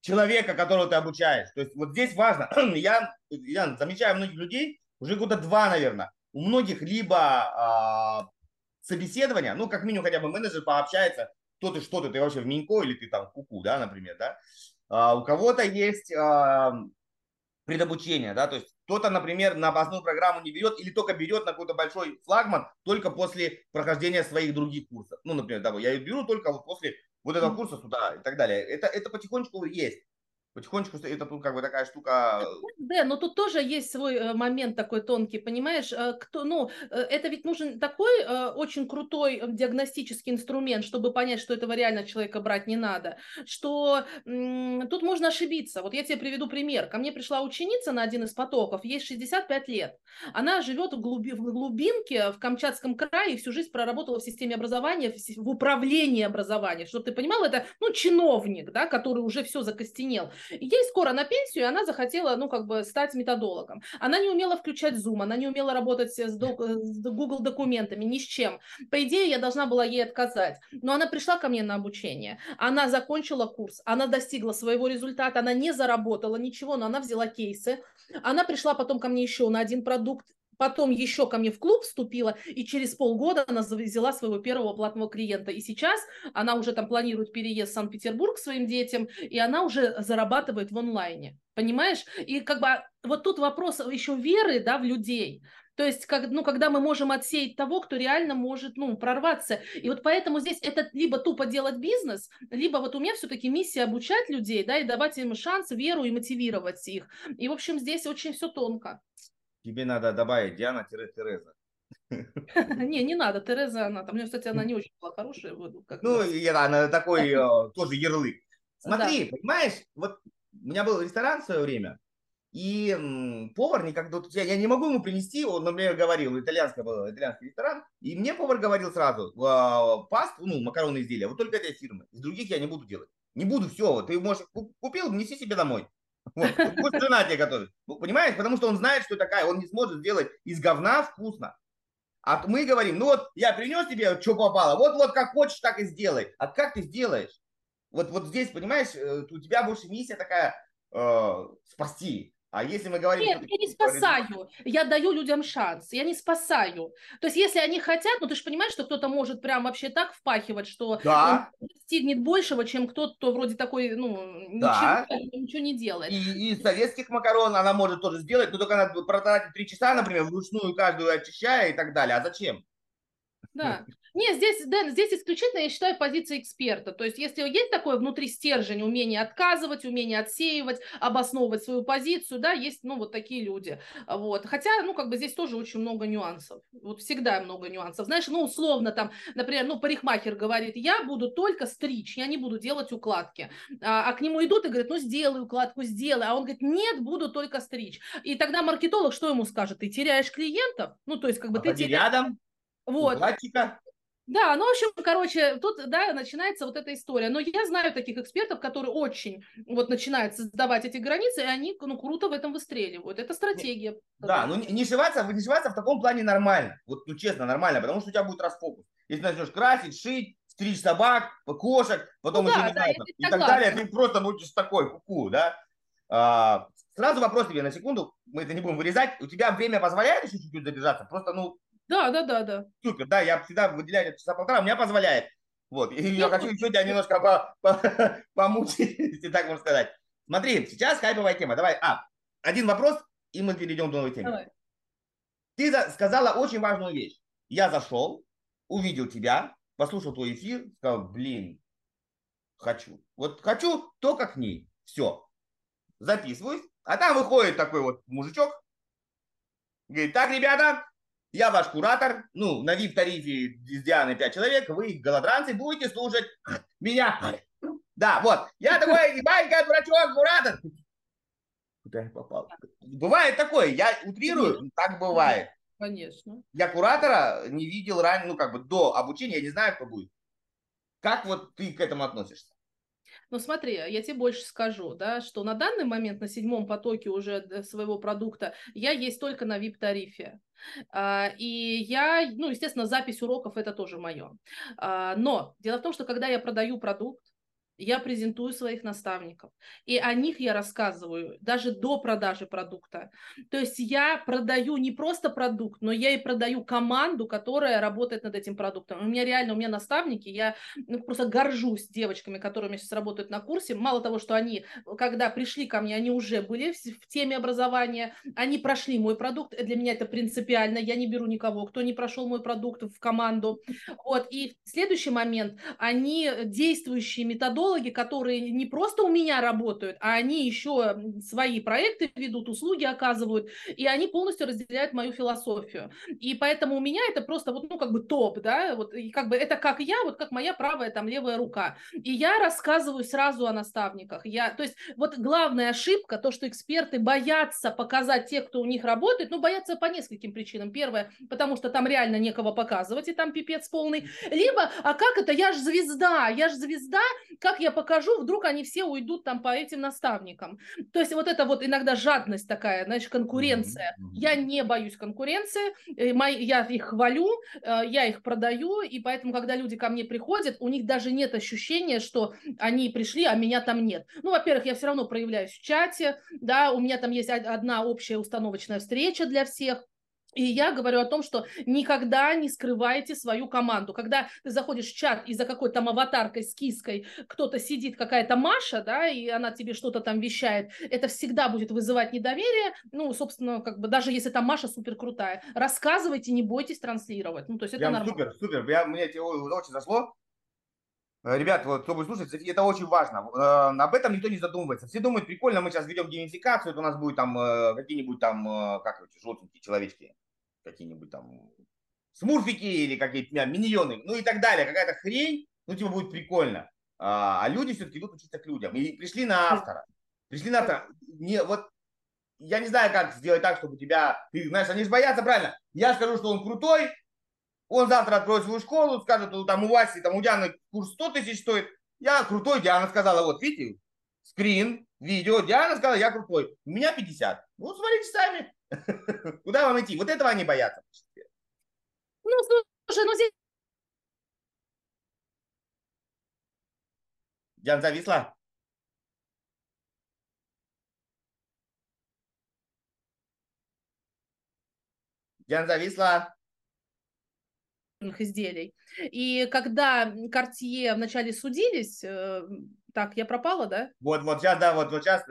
человека, которого ты обучаешь. То есть вот здесь важно. Я, я замечаю многих людей, уже года два, наверное, у многих либо э, собеседование, ну, как минимум хотя бы менеджер пообщается, кто ты, что ты, ты вообще в Минько или ты там куку, да, например, да. А у кого-то есть э, предобучение, да, то есть кто-то, например, на основную программу не берет или только берет на какой-то большой флагман только после прохождения своих других курсов. Ну, например, да, я беру только вот после вот этого курса сюда и так далее. Это, это потихонечку есть. Потихонечку, это тут как бы такая штука... Да, но тут тоже есть свой момент такой тонкий, понимаешь? Кто, ну, это ведь нужен такой очень крутой диагностический инструмент, чтобы понять, что этого реально человека брать не надо, что м-м, тут можно ошибиться. Вот я тебе приведу пример. Ко мне пришла ученица на один из потоков, ей шестьдесят пять лет. Она живет в, глуби- в глубинке, в Камчатском крае, и всю жизнь проработала в системе образования, в, в управлении образования. Чтобы ты понимал, это, ну, чиновник, да, который уже все закостенел. Ей скоро на пенсию, и она захотела, ну, как бы стать методологом. Она не умела включать Zoom, она не умела работать с, док- с Google документами, ни с чем. По идее, я должна была ей отказать. Но она пришла ко мне на обучение, она закончила курс, она достигла своего результата, она не заработала ничего, но она взяла кейсы. Она пришла потом ко мне еще на один продукт, потом еще ко мне в клуб вступила, и через полгода она взяла своего первого платного клиента. И сейчас она уже там планирует переезд в Санкт-Петербург своим детям, и она уже зарабатывает в онлайне. Понимаешь? И как бы вот тут вопрос еще веры, да, в людей. То есть, как, ну, когда мы можем отсеять того, кто реально может, ну, прорваться. И вот поэтому здесь это либо тупо делать бизнес, либо вот у меня все-таки миссия обучать людей, да, и давать им шанс, веру и мотивировать их. И, в общем, здесь очень все тонко. Тебе надо добавить Диана-Тереза. Не, не надо, Тереза, она там. У нее, кстати, она не очень была хорошая. Ну, она такой тоже ярлык. Смотри, понимаешь, вот у меня был ресторан в свое время. И повар никогда... Я, я не могу ему принести, он мне говорил, итальянский, был, итальянский ресторан, и мне повар говорил сразу, пасту, ну, макаронные изделия, вот только этой фирмы, из других я не буду делать. Не буду, все, ты, может, купил, неси себе домой. Вот, пусть жена тебе готовит. Понимаешь, потому что он знает, что такая, он не сможет сделать из говна вкусно. А мы говорим, ну вот, я принес тебе, что попало, вот-вот как хочешь, так и сделай. А как ты сделаешь? Вот, вот здесь, понимаешь, у тебя больше миссия такая, э, спасти. А если мы говорим... Нет, я не спасаю, я даю людям шанс, я не спасаю. То есть, если они хотят, ну ты же понимаешь, что кто-то может прям вообще так впахивать, что да. Он достигнет большего, чем кто-то, кто вроде такой, ну, да. ничего, ничего не делает. И, и советских макарон она может тоже сделать, но только она протратит три часа, например, вручную каждую очищая и так далее. А зачем? Да. Нет, здесь, Дэн, здесь исключительно, я считаю, позиция эксперта. То есть, если есть такое внутри стержень, умение отказывать, умение отсеивать, обосновывать свою позицию, да, есть, ну, вот такие люди. Вот. Хотя, ну, как бы здесь тоже очень много нюансов. Вот всегда много нюансов. Знаешь, ну, условно, там, например, ну, парикмахер говорит, я буду только стричь, я не буду делать укладки. А, а к нему идут и говорят, ну, сделай укладку, сделай. А он говорит, нет, буду только стричь. И тогда маркетолог что ему скажет? Ты теряешь клиентов? Ну, то есть, как бы а ты теряешь... рядом. Вот. Платика. Да, ну, в общем, короче, тут, да, начинается вот эта история. Но я знаю таких экспертов, которые очень вот начинают создавать эти границы, и они, ну, круто в этом выстреливают. Это стратегия. Да, ну, не сшиваться, не сшиваться в таком плане нормально. Вот, ну, честно, нормально, потому что у тебя будет расфокус. Если начнешь красить, шить, стричь собак, кошек, потом ну, еще да, не да, знаю, и так далее, ты просто будешь такой ку-ку, да. А, сразу вопрос тебе на секунду, мы это не будем вырезать. У тебя время позволяет еще чуть-чуть задержаться? Просто, ну... Да, да, да, да. Супер, да, я всегда выделяю часа полтора, у меня позволяет. Вот, и я хочу еще тебя немножко по, по, помучить, если так можно сказать. Смотри, сейчас хайповая тема. Давай, а, один вопрос, и мы перейдем к новой теме. Давай. Ты сказала очень важную вещь. Я зашел, увидел тебя, послушал твой эфир, сказал, блин, хочу. Вот хочу, то как ней. Все. Записываюсь, а там выходит такой вот мужичок. Говорит, так, ребята, я ваш куратор, ну, на ви ай пи-тарифе из Дианы пять человек, вы, голодранцы, будете слушать меня. Да, вот. Я такой, Иванька, дурачок, куратор. Куда я попал? Бывает такое, я утрирую, конечно, так бывает. Конечно. Я куратора не видел ранее, ну, как бы до обучения, я не знаю, кто будет. Как вот ты к этому относишься? Ну, смотри, я тебе больше скажу, да, что на данный момент, на седьмом потоке уже своего продукта, я есть только на ви ай пи-тарифе. И я, ну, естественно, запись уроков – это тоже мое. Но дело в том, что когда я продаю продукт, я презентую своих наставников, и о них я рассказываю даже до продажи продукта. То есть я продаю не просто продукт, но я и продаю команду, которая работает над этим продуктом. У меня реально, у меня наставники, я просто горжусь девочками, которые сейчас работают на курсе. Мало того, что они, когда пришли ко мне, они уже были в теме образования, они прошли мой продукт. Для меня это принципиально, я не беру никого, кто не прошел мой продукт в команду. Вот. И следующий момент, они действующие методологии, которые не просто у меня работают, а они еще свои проекты ведут, услуги оказывают, и они полностью разделяют мою философию. И поэтому у меня это просто вот, ну, как бы топ, да, вот, и как бы это как я, вот как моя правая, там, левая рука. И я рассказываю сразу о наставниках. Я, то есть вот главная ошибка, то, что эксперты боятся показать тех, кто у них работает, но боятся по нескольким причинам. Первое, потому что там реально некого показывать, и там пипец полный. Либо, а как это, я же звезда, я же звезда, как я покажу, вдруг они все уйдут там по этим наставникам. То есть вот это вот иногда жадность такая, знаешь, конкуренция. Я не боюсь конкуренции, я их хвалю, я их продаю, и поэтому, когда люди ко мне приходят, у них даже нет ощущения, что они пришли, а меня там нет. Ну, во-первых, я все равно проявляюсь в чате, да, у меня там есть одна общая установочная встреча для всех, И я говорю о том, что никогда не скрывайте свою команду. Когда ты заходишь в чат и за какой-то там аватаркой с киской кто-то сидит, какая-то Маша, да, и она тебе что-то там вещает, это всегда будет вызывать недоверие. Ну, собственно, как бы даже если там Маша супер крутая. Рассказывайте, не бойтесь транслировать. Ну, то есть это нормально. Супер, супер. Я, мне это очень зашло. Ребят, вот, кто будет слушать, это очень важно. Э, об этом никто не задумывается. Все думают, прикольно, мы сейчас ведем геймификацию, это у нас будут там э, какие-нибудь там, э, как эти желтенькие человечки, какие-нибудь там смурфики или какие-то а, миньоны, ну и так далее, какая-то хрень, ну типа будет прикольно. А, а люди все-таки идут учиться к людям. И пришли на автора. Пришли на автора. Не, вот, я не знаю, как сделать так, чтобы тебя, ты знаешь, они же боятся, правильно? Я скажу, что он крутой, он завтра откроет свою школу, скажет, ну, там у Васи, там у Дианы курс сто тысяч стоит. Я крутой, Диана сказала, вот видите, скрин, видео, Диана сказала, я крутой. У меня пятьдесят. Ну, смотрите сами. Куда вам идти? Вот этого они боятся. Ну, слушай, ну здесь... Диана зависла? Диана зависла? Изделий. И когда Картье вначале судились, э, так, я пропала, да? Вот, вот сейчас, да, вот, вот сейчас.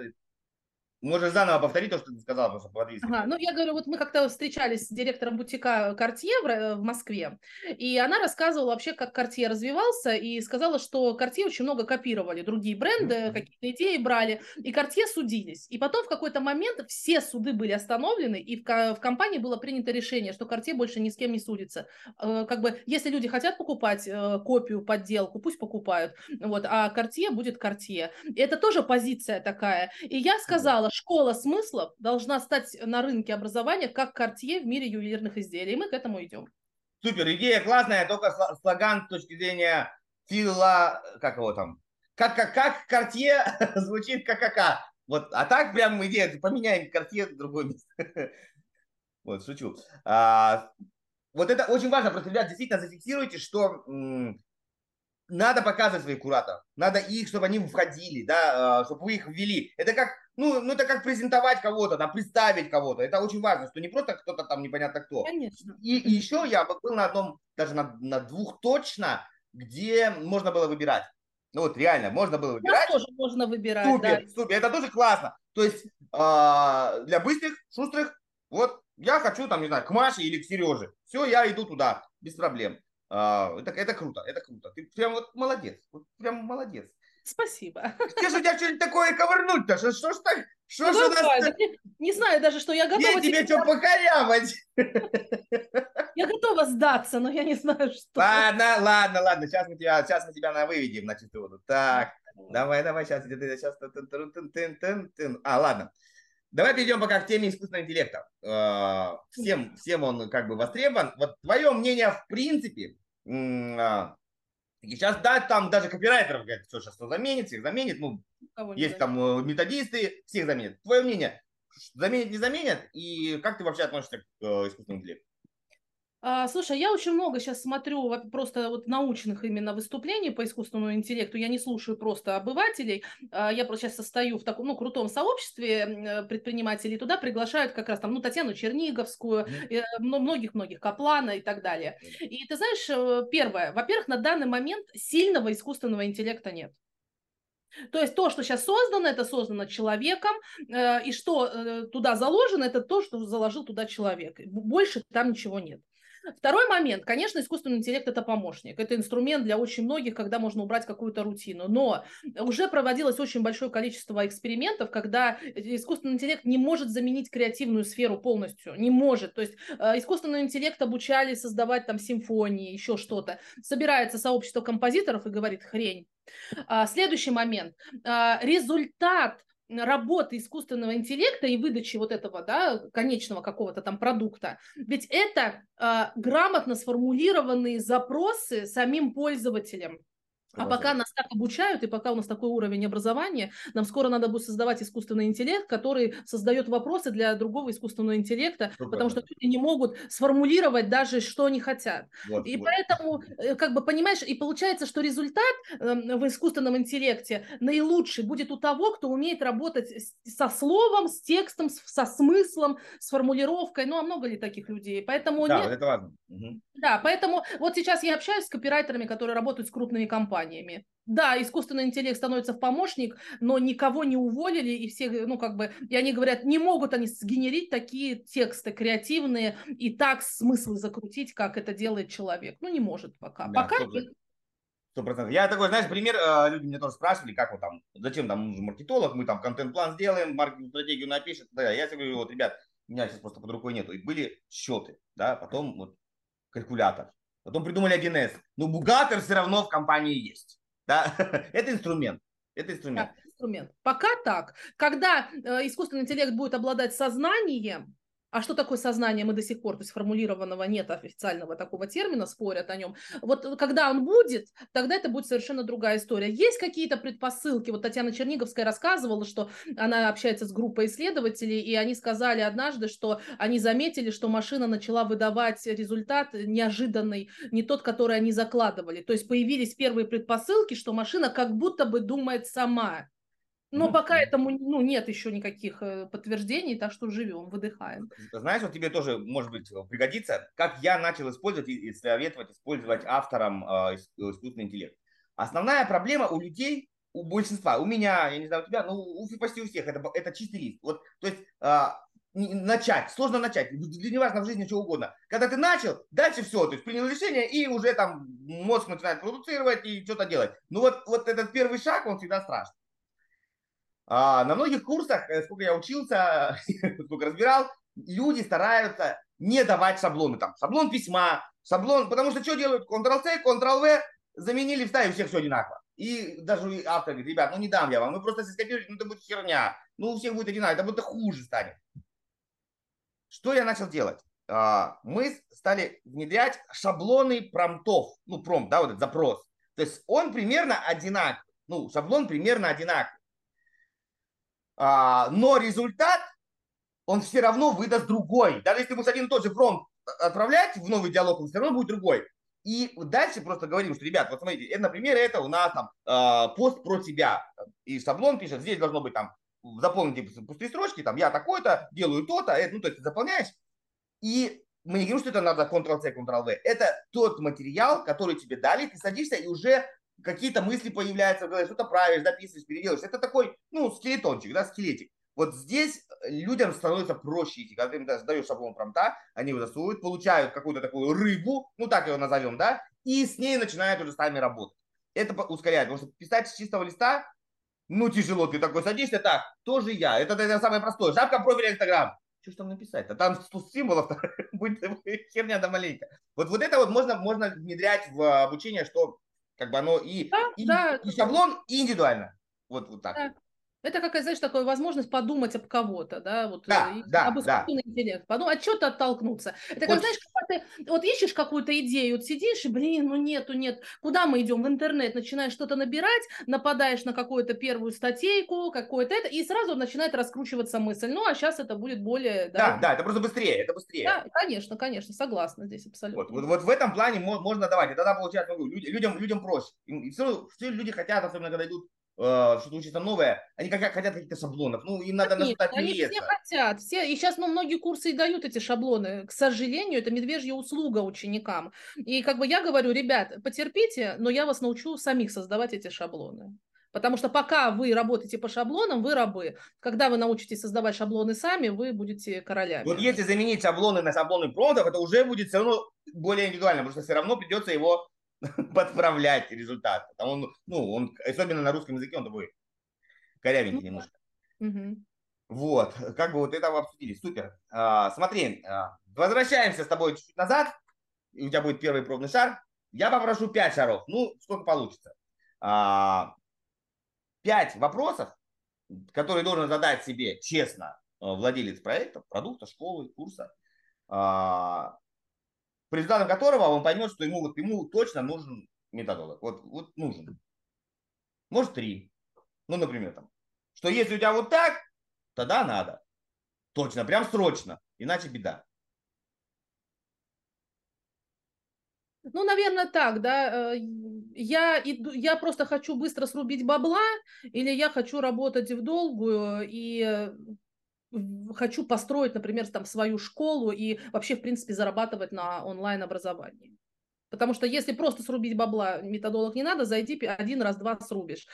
Можешь заново повторить то, что ты сказала, просто подвисли. Ага, ну, я говорю, вот мы как-то встречались с директором бутика Картье в, в Москве, и она рассказывала вообще, как Картье развивался, и сказала, что Картье очень много копировали, другие бренды, какие-то идеи брали, и Картье судились. И потом в какой-то момент все суды были остановлены, и в, в компании было принято решение, что Картье больше ни с кем не судится. Э, как бы, если люди хотят покупать э, копию, подделку, пусть покупают, вот, а Картье будет Картье. И это тоже позиция такая. И я сказала, школа смыслов должна стать на рынке образования как Картье в мире ювелирных изделий. И мы к этому идем. Супер, идея классная, только слоган с точки зрения фила... Как его там? Как, как, как Картье звучит как кака. Вот, а так прям идея, поменяем Картье в другое место. Вот, шучу. А, вот это очень важно, просто, ребят, действительно зафиксируйте, что... Надо показывать своих кураторов, надо их, чтобы они входили, да, чтобы вы их ввели. Это как, ну, ну это как презентовать кого-то, да, представить кого-то. Это очень важно, что не просто кто-то там непонятно кто. Конечно. И, и еще я был на одном, даже на, на двух точно, где можно было выбирать. Ну вот реально, можно было выбирать. Тоже можно выбирать, супер, да. Супер, это тоже классно. То есть э, для быстрых, шустрых, вот я хочу там, не знаю, к Маше или к Сереже. Все, я иду туда, без проблем. Uh, это, это круто, это круто. Ты прям вот молодец, вот прям молодец. Спасибо. Где же у тебя что-нибудь такое ковырнуть-то? Что, что ж так? Что ну, ж у нас... да, не, не знаю даже, что я готова... Я тебе что покорявать? Я готова сдаться, но я не знаю, что... Ладно, ладно, ладно, сейчас мы тебя, сейчас мы тебя на выведем на чистую воду. Так, давай, давай, сейчас. сейчас. А, ладно. Давай перейдем пока к теме искусственного интеллекта. Всем, всем он как бы востребован. Вот твое мнение в принципе... И сейчас, да, там даже копирайтеров говорят, все сейчас заменит, всех заменит, ну, кого есть там методисты, всех заменят. Твое мнение, заменят, не заменят, и как ты вообще относишься к э, искусственному интеллекту? А, слушай, я очень много сейчас смотрю просто вот научных именно выступлений по искусственному интеллекту, я не слушаю просто обывателей, а, я просто сейчас состою в таком, ну, крутом сообществе предпринимателей, туда приглашают как раз там, ну, Татьяну Черниговскую, многих-многих, Каплана и так далее. И ты знаешь, первое, во-первых, на данный момент сильного искусственного интеллекта нет. То есть то, что сейчас создано, это создано человеком, э, и что э, туда заложено, это то, что заложил туда человек. Больше там ничего нет. Второй момент, конечно, искусственный интеллект – это помощник, это инструмент для очень многих, когда можно убрать какую-то рутину, но уже проводилось очень большое количество экспериментов, когда искусственный интеллект не может заменить креативную сферу полностью, не может, то есть э, искусственный интеллект обучали создавать там симфонии, еще что-то, собирается сообщество композиторов и говорит «хрень». А, следующий момент, а, результат работы искусственного интеллекта и выдачи вот этого, да, конечного какого-то там продукта, ведь это э, грамотно сформулированные запросы самим пользователям. А пока нас так обучают, и пока у нас такой уровень образования, нам скоро надо будет создавать искусственный интеллект, который создает вопросы для другого искусственного интеллекта, Другая. потому что люди не могут сформулировать даже, что они хотят. Вот, и вот. поэтому, как бы, понимаешь, и получается, что результат в искусственном интеллекте наилучший будет у того, кто умеет работать со словом, с текстом, со смыслом, с формулировкой. Ну, а много ли таких людей? Поэтому да, нет... это важно. Угу. Да, поэтому вот сейчас я общаюсь с копирайтерами, которые работают с крупными компаниями. Да, искусственный интеллект становится в помощник, но никого не уволили, и все, ну, как бы, и они говорят, не могут они сгенерить такие тексты креативные и так смыслы закрутить, как это делает человек. Ну, не может пока. Да, пока сто процентов. Я такой, знаешь, пример, люди меня тоже спрашивали, как вот там, зачем там нужен маркетолог, мы там контент-план сделаем, маркетинг-стратегию напишем. Да, я всегда говорю, вот, ребят, меня сейчас просто под рукой нету. И были счеты, да, потом вот калькулятор. Потом придумали один эс. Но бухгалтер все равно в компании есть. Да? Это инструмент. Это инструмент. Да, инструмент. Пока так. Когда э, искусственный интеллект будет обладать сознанием, а что такое сознание, мы до сих пор, то есть формулированного нет официального такого термина, спорят о нем. Вот когда он будет, тогда это будет совершенно другая история. Есть какие-то предпосылки? Вот Татьяна Черниговская рассказывала, что она общается с группой исследователей, и они сказали однажды, что они заметили, что машина начала выдавать результат неожиданный, не тот, который они закладывали. То есть появились первые предпосылки, что машина как будто бы думает сама. Но пока этому ну, нет еще никаких подтверждений, так что живем, выдыхаем. Знаешь, вот тебе тоже, может быть, пригодится, как я начал использовать и советовать использовать авторам э, искусственный интеллект. Основная проблема у людей, у большинства, у меня, я не знаю, у тебя, ну, у почти у всех, это, это чистый лист. Вот, то есть э, начать, сложно начать, не важно в жизни, что угодно. Когда ты начал, дальше все, то есть принял решение, и уже там мозг начинает продуцировать и что-то делать. Ну вот, вот этот первый шаг, он всегда страшный. А, на многих курсах, сколько я учился, сколько разбирал, люди стараются не давать шаблоны. Там, шаблон письма, шаблон, потому что что делают? контрол-C, контрол-V, заменили, вставили, всех все одинаково. И даже автор говорит, ребят, ну не дам я вам, вы просто скопируете, ну это будет херня, ну у всех будет одинаково, это будет хуже станет. Что я начал делать? А, мы стали внедрять шаблоны промптов, ну промпт, да, вот этот запрос. То есть он примерно одинаковый, ну шаблон примерно одинаковый. А, но результат он все равно выдаст другой. Даже если мы с один и тот же промпт отправлять в новый диалог, он все равно будет другой. И дальше просто говорим, что, ребят, вот смотрите, это, например, это у нас там э, пост про себя. И шаблон пишет, здесь должно быть там, заполните пустые строчки, там я такой-то, делаю то-то, это, ну то есть ты заполняешь. И мы не говорим, что это надо контрол-C, контрол-V. Это тот материал, который тебе дали, ты садишься и уже... Какие-то мысли появляются, что-то правишь, дописываешь, переделаешь. Это такой, ну, скелетончик, да, скелетик. Вот здесь людям становится проще идти. Когда им даешь шаблон промпта, они его засовывают, получают какую-то такую рыбу, ну, так ее назовем, да, и с ней начинают уже сами работать. Это ускоряет, потому что писать с чистого листа, ну, тяжело. Ты такой садишься, так, тоже я. Это, это самое простое. Шапка профиля Инстаграм. Что ж там написать-то? Там сто символов будет херня да маленько. Вот, вот это вот можно, можно внедрять в обучение, что... Как бы оно и, да, и, да, и шаблон, и индивидуально. Вот, вот так. Да. Это какая, знаешь, такая возможность подумать об кого-то, да, вот да, да, об искусственный да. интеллект, подумать, от чего-то оттолкнуться. Это как, вот. знаешь, когда ты вот ищешь какую-то идею, вот сидишь и, блин, ну нету, нет, куда мы идем? В интернет начинаешь что-то набирать, нападаешь на какую-то первую статейку, какое-то это, и сразу начинает раскручиваться мысль. Ну, а сейчас это будет более... Да, да, да это просто быстрее, это быстрее. Да, конечно, конечно, согласна здесь абсолютно. Вот, вот, вот в этом плане можно давать, и тогда получается, ну, людям, людям проще. И все, все люди хотят, особенно когда идут что-то учится новое, они как хотят каких-то шаблонов, ну им надо наступать. Они все хотят, все, и сейчас ну, многие курсы и дают эти шаблоны, к сожалению, это медвежья услуга ученикам, и как бы я говорю, ребят, потерпите, но я вас научу самих создавать эти шаблоны. Потому что пока вы работаете по шаблонам, вы рабы. Когда вы научитесь создавать шаблоны сами, вы будете королями. Вот если заменить шаблоны на шаблоны промптов, это уже будет все равно более индивидуально, потому что все равно придется его подправлять результат. Он, ну, он, особенно на русском языке он такой корявенький ну, немножко. Угу. Вот, как бы вот это обсудили. Супер. А, смотри, а, возвращаемся с тобой чуть-чуть назад. И у тебя будет первый пробный шар. Я попрошу пять шаров. Ну, сколько получится. А, пять вопросов, которые должен задать себе честно владелец проекта, продукта, школы, курса. А, При результате которого он поймет, что ему, вот, ему точно нужен методолог. Вот, вот нужен. может три. Ну, например, там, что если у тебя вот так, тогда надо. Точно, прям срочно, иначе беда. Ну, наверное, так, да. Я, иду, я просто хочу быстро срубить бабла, или я хочу работать в долгую и хочу построить, например, там, свою школу и вообще, в принципе, зарабатывать на онлайн-образовании. Потому что если просто срубить бабла, методолог не надо, зайди один раз, два срубишь.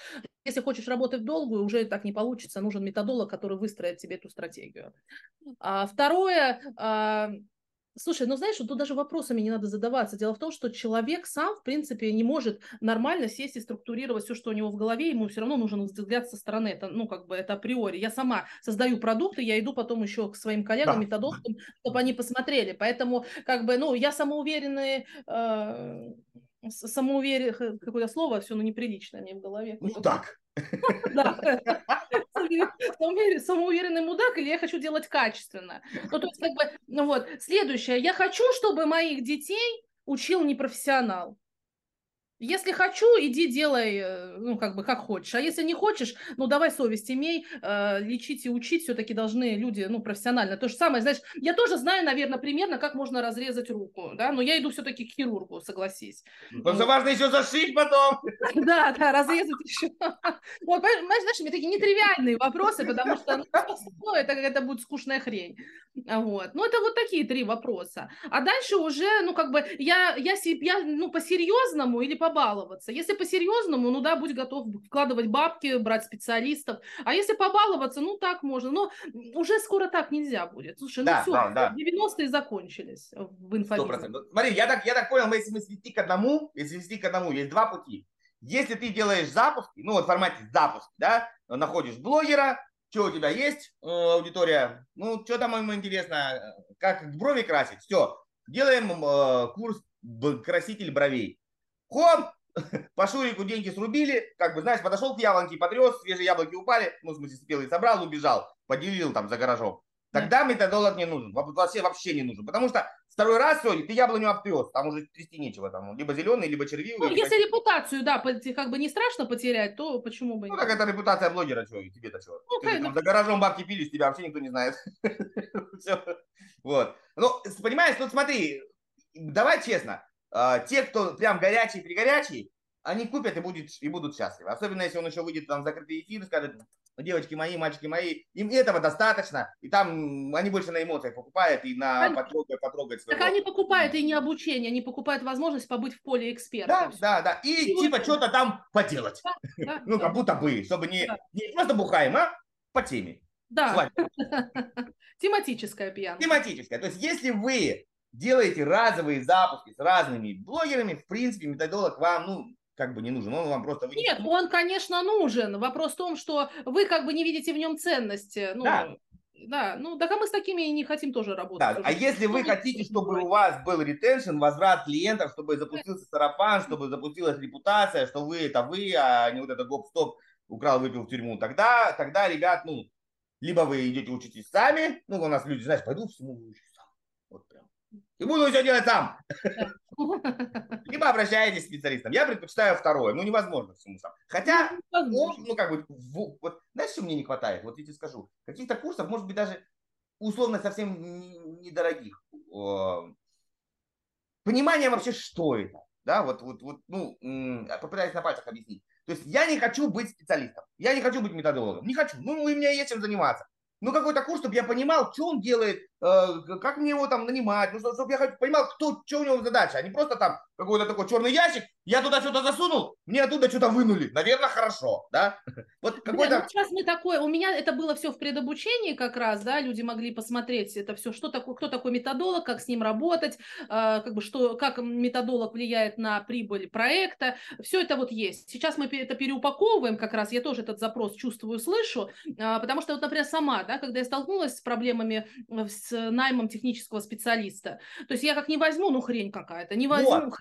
Если хочешь работать в долгую, уже так не получится, нужен методолог, который выстроит тебе эту стратегию. А второе, а, слушай, ну знаешь, тут даже вопросами не надо задаваться. Дело в том, что человек сам, в принципе, не может нормально сесть и структурировать все, что у него в голове, ему все равно нужен взгляд со стороны, это, ну как бы это априори. Я сама создаю продукты, я иду потом еще к своим коллегам, да. методологам, чтобы они посмотрели. Поэтому как бы, ну я самоуверенный... Э самоуверенное, какое-то слово, все, ну, неприличное мне в голове. Ну, так. Самоуверенный мудак или я хочу делать качественно. Ну, то есть, как бы, ну, вот. Следующее. Я хочу, чтобы моих детей учил непрофессионал. Если хочу, иди делай, ну, как бы, как хочешь. А если не хочешь, ну, давай совесть имей, э, лечить и учить все-таки должны люди, ну, профессионально. То же самое, знаешь, я тоже знаю, наверное, примерно, как можно разрезать руку, да, но я иду все-таки к хирургу, согласись. Потому что важно еще зашить потом. Да, да, разрезать еще. Вот, знаешь, мне такие нетривиальные вопросы, потому что, ну, это будет скучная хрень. Вот, ну, это вот такие три вопроса. А дальше уже, ну, как бы, я, ну, по-серьезному или по побаловаться. Если по-серьезному, ну да, будь готов вкладывать бабки, брать специалистов. А если побаловаться, ну так можно. Но уже скоро так нельзя будет. Слушай, да, ну все, да, да. девяностые закончились в инфобизнесе. Смотри, я так, я так понял, если мы свести к одному, если свести к одному, есть два пути. Если ты делаешь запуски, ну вот в формате запуски, да, находишь блогера, что у тебя есть, э, аудитория, ну что там ему интересно, как брови красить, все. Делаем э, курс краситель бровей. Хоп, по Шурику деньги срубили, как бы, знаешь, подошел к яблонке, потряс, свежие яблоки упали, ну, в смысле, спелые собрал, убежал, поделил там за гаражом. Тогда методолог не нужен, вообще, вообще не нужен, потому что второй раз все, ты яблоню обтрес, там уже трясти нечего, там, либо зеленый, либо червивый. Ну, если как... репутацию, да, как бы не страшно потерять, то почему бы нет? Ну, так это репутация блогера, что, и тебе-то что? Ну, ты, там, за гаражом бабки пились, тебя вообще никто не знает. Вот. Ну, понимаешь, тут смотри, давай честно. Те, кто прям горячий-пригорячий, они купят и, будет, и будут счастливы. Особенно, если он еще выйдет там в закрытый эфир и скажет, девочки мои, мальчики мои, им этого достаточно. И там они больше на эмоциях покупают и на они... потрогать, потрогать своего. Так они покупают и не обучение, они покупают возможность побыть в поле эксперта. Да, да, да. И, и типа вот... что-то там поделать. Да, да, ну, да. Как будто бы, чтобы не, да. не просто бухаем, а по теме. Да. Тематическая пьянка. Тематическая. То есть, если вы... делаете разовые запуски с разными блогерами, в принципе, методолог вам, ну, как бы не нужен, он вам просто... Вынесет. Нет, он, конечно, нужен. Вопрос в том, что вы как бы не видите в нем ценности. Ну, да. Да, ну, так а мы с такими и не хотим тоже работать. Да. А если вы хотите, чтобы у вас был ретеншн, возврат клиентов, чтобы запустился сарафан, чтобы запустилась репутация, что вы это вы, а не вот это гоп-стоп, украл, выпил в тюрьму, тогда, тогда, ребят, ну, либо вы идете учитесь сами, ну, у нас люди, знаешь, пойду всему учусь сам, вот прям. И буду все делать сам. Либо обращаетесь к специалистам. Я предпочитаю второе. Ну, невозможно всему сам. Хотя, ну, как бы, вот, знаешь, что мне не хватает? Вот я тебе скажу. Каких-то курсов, может быть, даже условно совсем недорогих. Понимание вообще, что это. Да, вот, вот, вот, ну, попытаюсь на пальцах объяснить. То есть я не хочу быть специалистом. Я не хочу быть методологом. Не хочу. Ну, у меня есть чем заниматься. Ну, какой-то курс, чтобы я понимал, что он делает, э, как мне его там нанимать, ну, чтобы я понимал, кто, что у него задача, а не просто там какой-то такой черный ящик, я туда что-то засунул, мне оттуда что-то вынули. Наверное, хорошо, да? Вот какой-то... Ну, сейчас мы такое, у меня это было все в предобучении как раз, да, люди могли посмотреть это все, что такое, кто такой методолог, как с ним работать, э, как бы что, как методолог влияет на прибыль проекта, все это вот есть. Сейчас мы это переупаковываем как раз, я тоже этот запрос чувствую, слышу, э, потому что вот, например, сама, да, когда я столкнулась с проблемами с наймом технического специалиста. То есть я как не возьму, ну хрень какая-то, не возьму. Вот.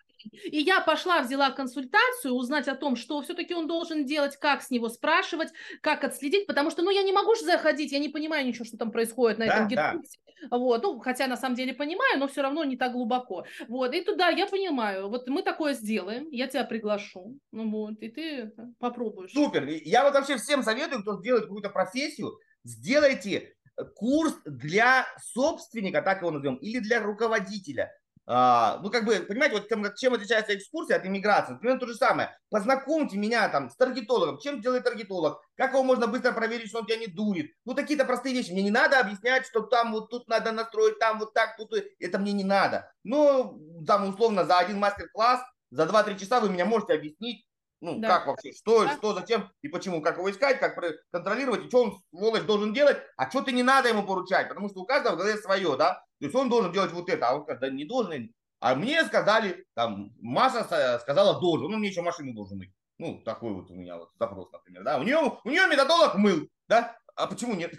И я пошла, взяла консультацию, узнать о том, что все-таки он должен делать, как с него спрашивать, как отследить, потому что, ну, я не могу же заходить, я не понимаю ничего, что там происходит на да, этом гидбуке. Да. Вот. Ну, хотя на самом деле понимаю, но все равно не так глубоко. Вот. И туда я понимаю, вот мы такое сделаем, я тебя приглашу, ну, вот, и ты попробуешь. Супер. Я вот вообще всем советую, кто делает какую-то профессию, сделайте курс для собственника, так его назовем, или для руководителя. А, ну, как бы, понимаете, вот там, чем отличается экскурсия от иммиграции, примерно то же самое. Познакомьте меня там с таргетологом, чем делает таргетолог, как его можно быстро проверить, что он тебя не дурит. Ну, такие-то простые вещи. Мне не надо объяснять, что там вот тут надо настроить, там вот так, тут это мне не надо. Ну, там, условно, за один мастер-класс, за два-три часа вы меня можете объяснить, ну, да. Как вообще, что, да. Что, зачем и почему, как его искать, как контролировать, и что он, сволочь, должен делать, а что-то не надо ему поручать, потому что у каждого в голове свое, да, то есть он должен делать вот это, а он когда не должен, а мне сказали, там, Маша сказала должен, ну, мне еще машину должен мыть, ну, такой вот у меня вот запрос, например, да, у нее, у нее методолог мыл, да, а почему нет,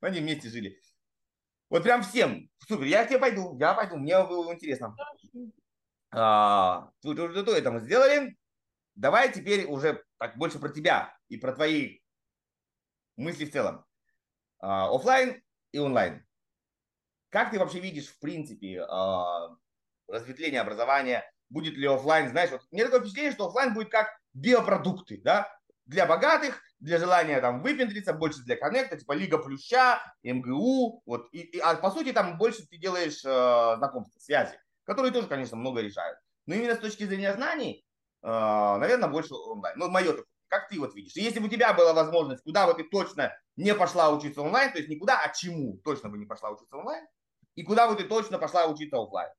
они вместе жили, вот прям всем, супер, я к тебе пойду, я пойду, мне было интересно, что это мы сделали. Давай теперь уже так больше про тебя и про твои мысли в целом. А, офлайн и онлайн. Как ты вообще видишь, в принципе, а, разветвление образования? Будет ли офлайн? Знаешь, вот у меня такое впечатление, что офлайн будет как биопродукты, да? Для богатых, для желания там выпендриться, больше для коннекта, типа Лига Плюща, МГУ. Вот. И, и, а по сути там больше ты делаешь а, знакомства, связи, которые тоже, конечно, много решают. Но именно с точки зрения знаний, Uh, наверное, больше онлайн. Ну, мое такое. Как ты вот видишь? И если бы у тебя была возможность, куда бы ты точно не пошла учиться онлайн, то есть никуда, а чему точно бы не пошла учиться онлайн, и куда бы ты точно пошла учиться офлайн?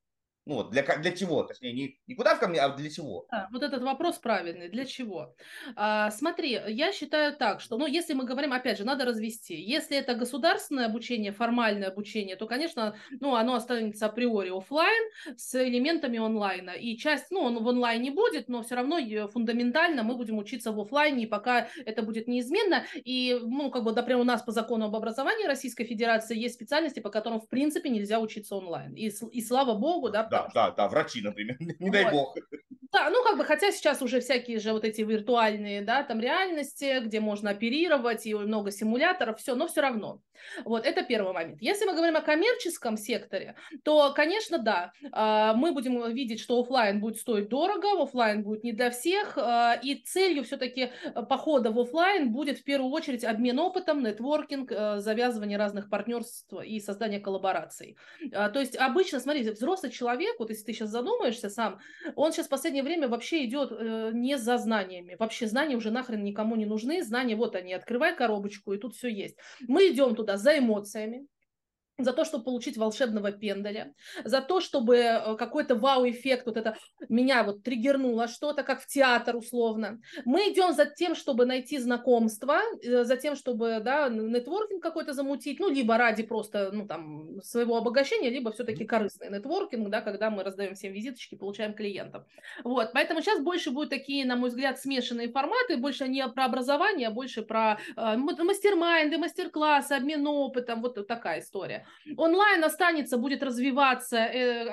Ну, вот для, для чего? Точнее, не, не куда в камне, а для чего? Да, вот этот вопрос правильный. Для чего? А, смотри, я считаю так, что, ну, если мы говорим, опять же, надо развести. Если это государственное обучение, формальное обучение, то, конечно, ну, оно останется априори офлайн с элементами онлайна. И часть, ну, он в онлайне будет, но все равно фундаментально мы будем учиться в офлайне, и пока это будет неизменно. И, ну, как бы, например, у нас по закону об образовании Российской Федерации есть специальности, по которым, в принципе, нельзя учиться онлайн. И, и слава богу, да, Да, да, да, врачи, например, не дай бог. Да, ну как бы, хотя сейчас уже всякие же вот эти виртуальные, да, там реальности, где можно оперировать, и много симуляторов, все, но все равно. Вот, это первый момент. Если мы говорим о коммерческом секторе, то, конечно, да, мы будем видеть, что офлайн будет стоить дорого, офлайн будет не для всех, и целью все-таки похода в офлайн будет в первую очередь обмен опытом, нетворкинг, завязывание разных партнерств и создание коллабораций. То есть обычно, смотрите, взрослый человек, вот если ты сейчас задумаешься сам, он сейчас в последнее время вообще идет не за знаниями, вообще знания уже нахрен никому не нужны, знания вот они, открывай коробочку, и тут все есть. Мы идем туда за эмоциями, за то, чтобы получить волшебного пендаля, за то, чтобы какой-то вау-эффект, вот это меня вот триггернуло что-то, как в театр условно. Мы идем за тем, чтобы найти знакомства, за тем, чтобы, да, нетворкинг какой-то замутить, ну, либо ради просто, ну, там, своего обогащения, либо все-таки корыстный нетворкинг, да, когда мы раздаем всем визиточки, получаем клиентов. Вот, поэтому сейчас больше будут такие, на мой взгляд, смешанные форматы, больше не про образование, а больше про э, мастер-майнды, мастер-классы, обмен опытом, вот такая история. Онлайн останется, будет развиваться,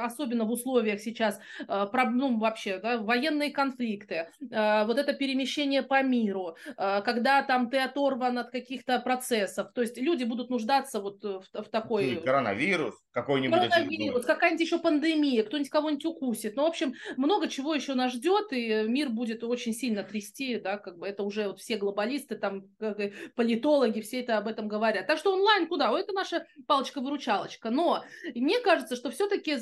особенно в условиях сейчас, ну, вообще, да, военные конфликты, вот это перемещение по миру, когда там ты оторван от каких-то процессов, то есть люди будут нуждаться вот в, в такой... Коронавирус какой-нибудь. Коронавирус, какая-нибудь еще пандемия, кто-нибудь кого-нибудь укусит, ну, в общем, много чего еще нас ждет, и мир будет очень сильно трясти, да, как бы это уже вот все глобалисты, там, политологи, все это об этом говорят. Так что онлайн куда? Это наша палочка выручалочка. Но мне кажется, что все-таки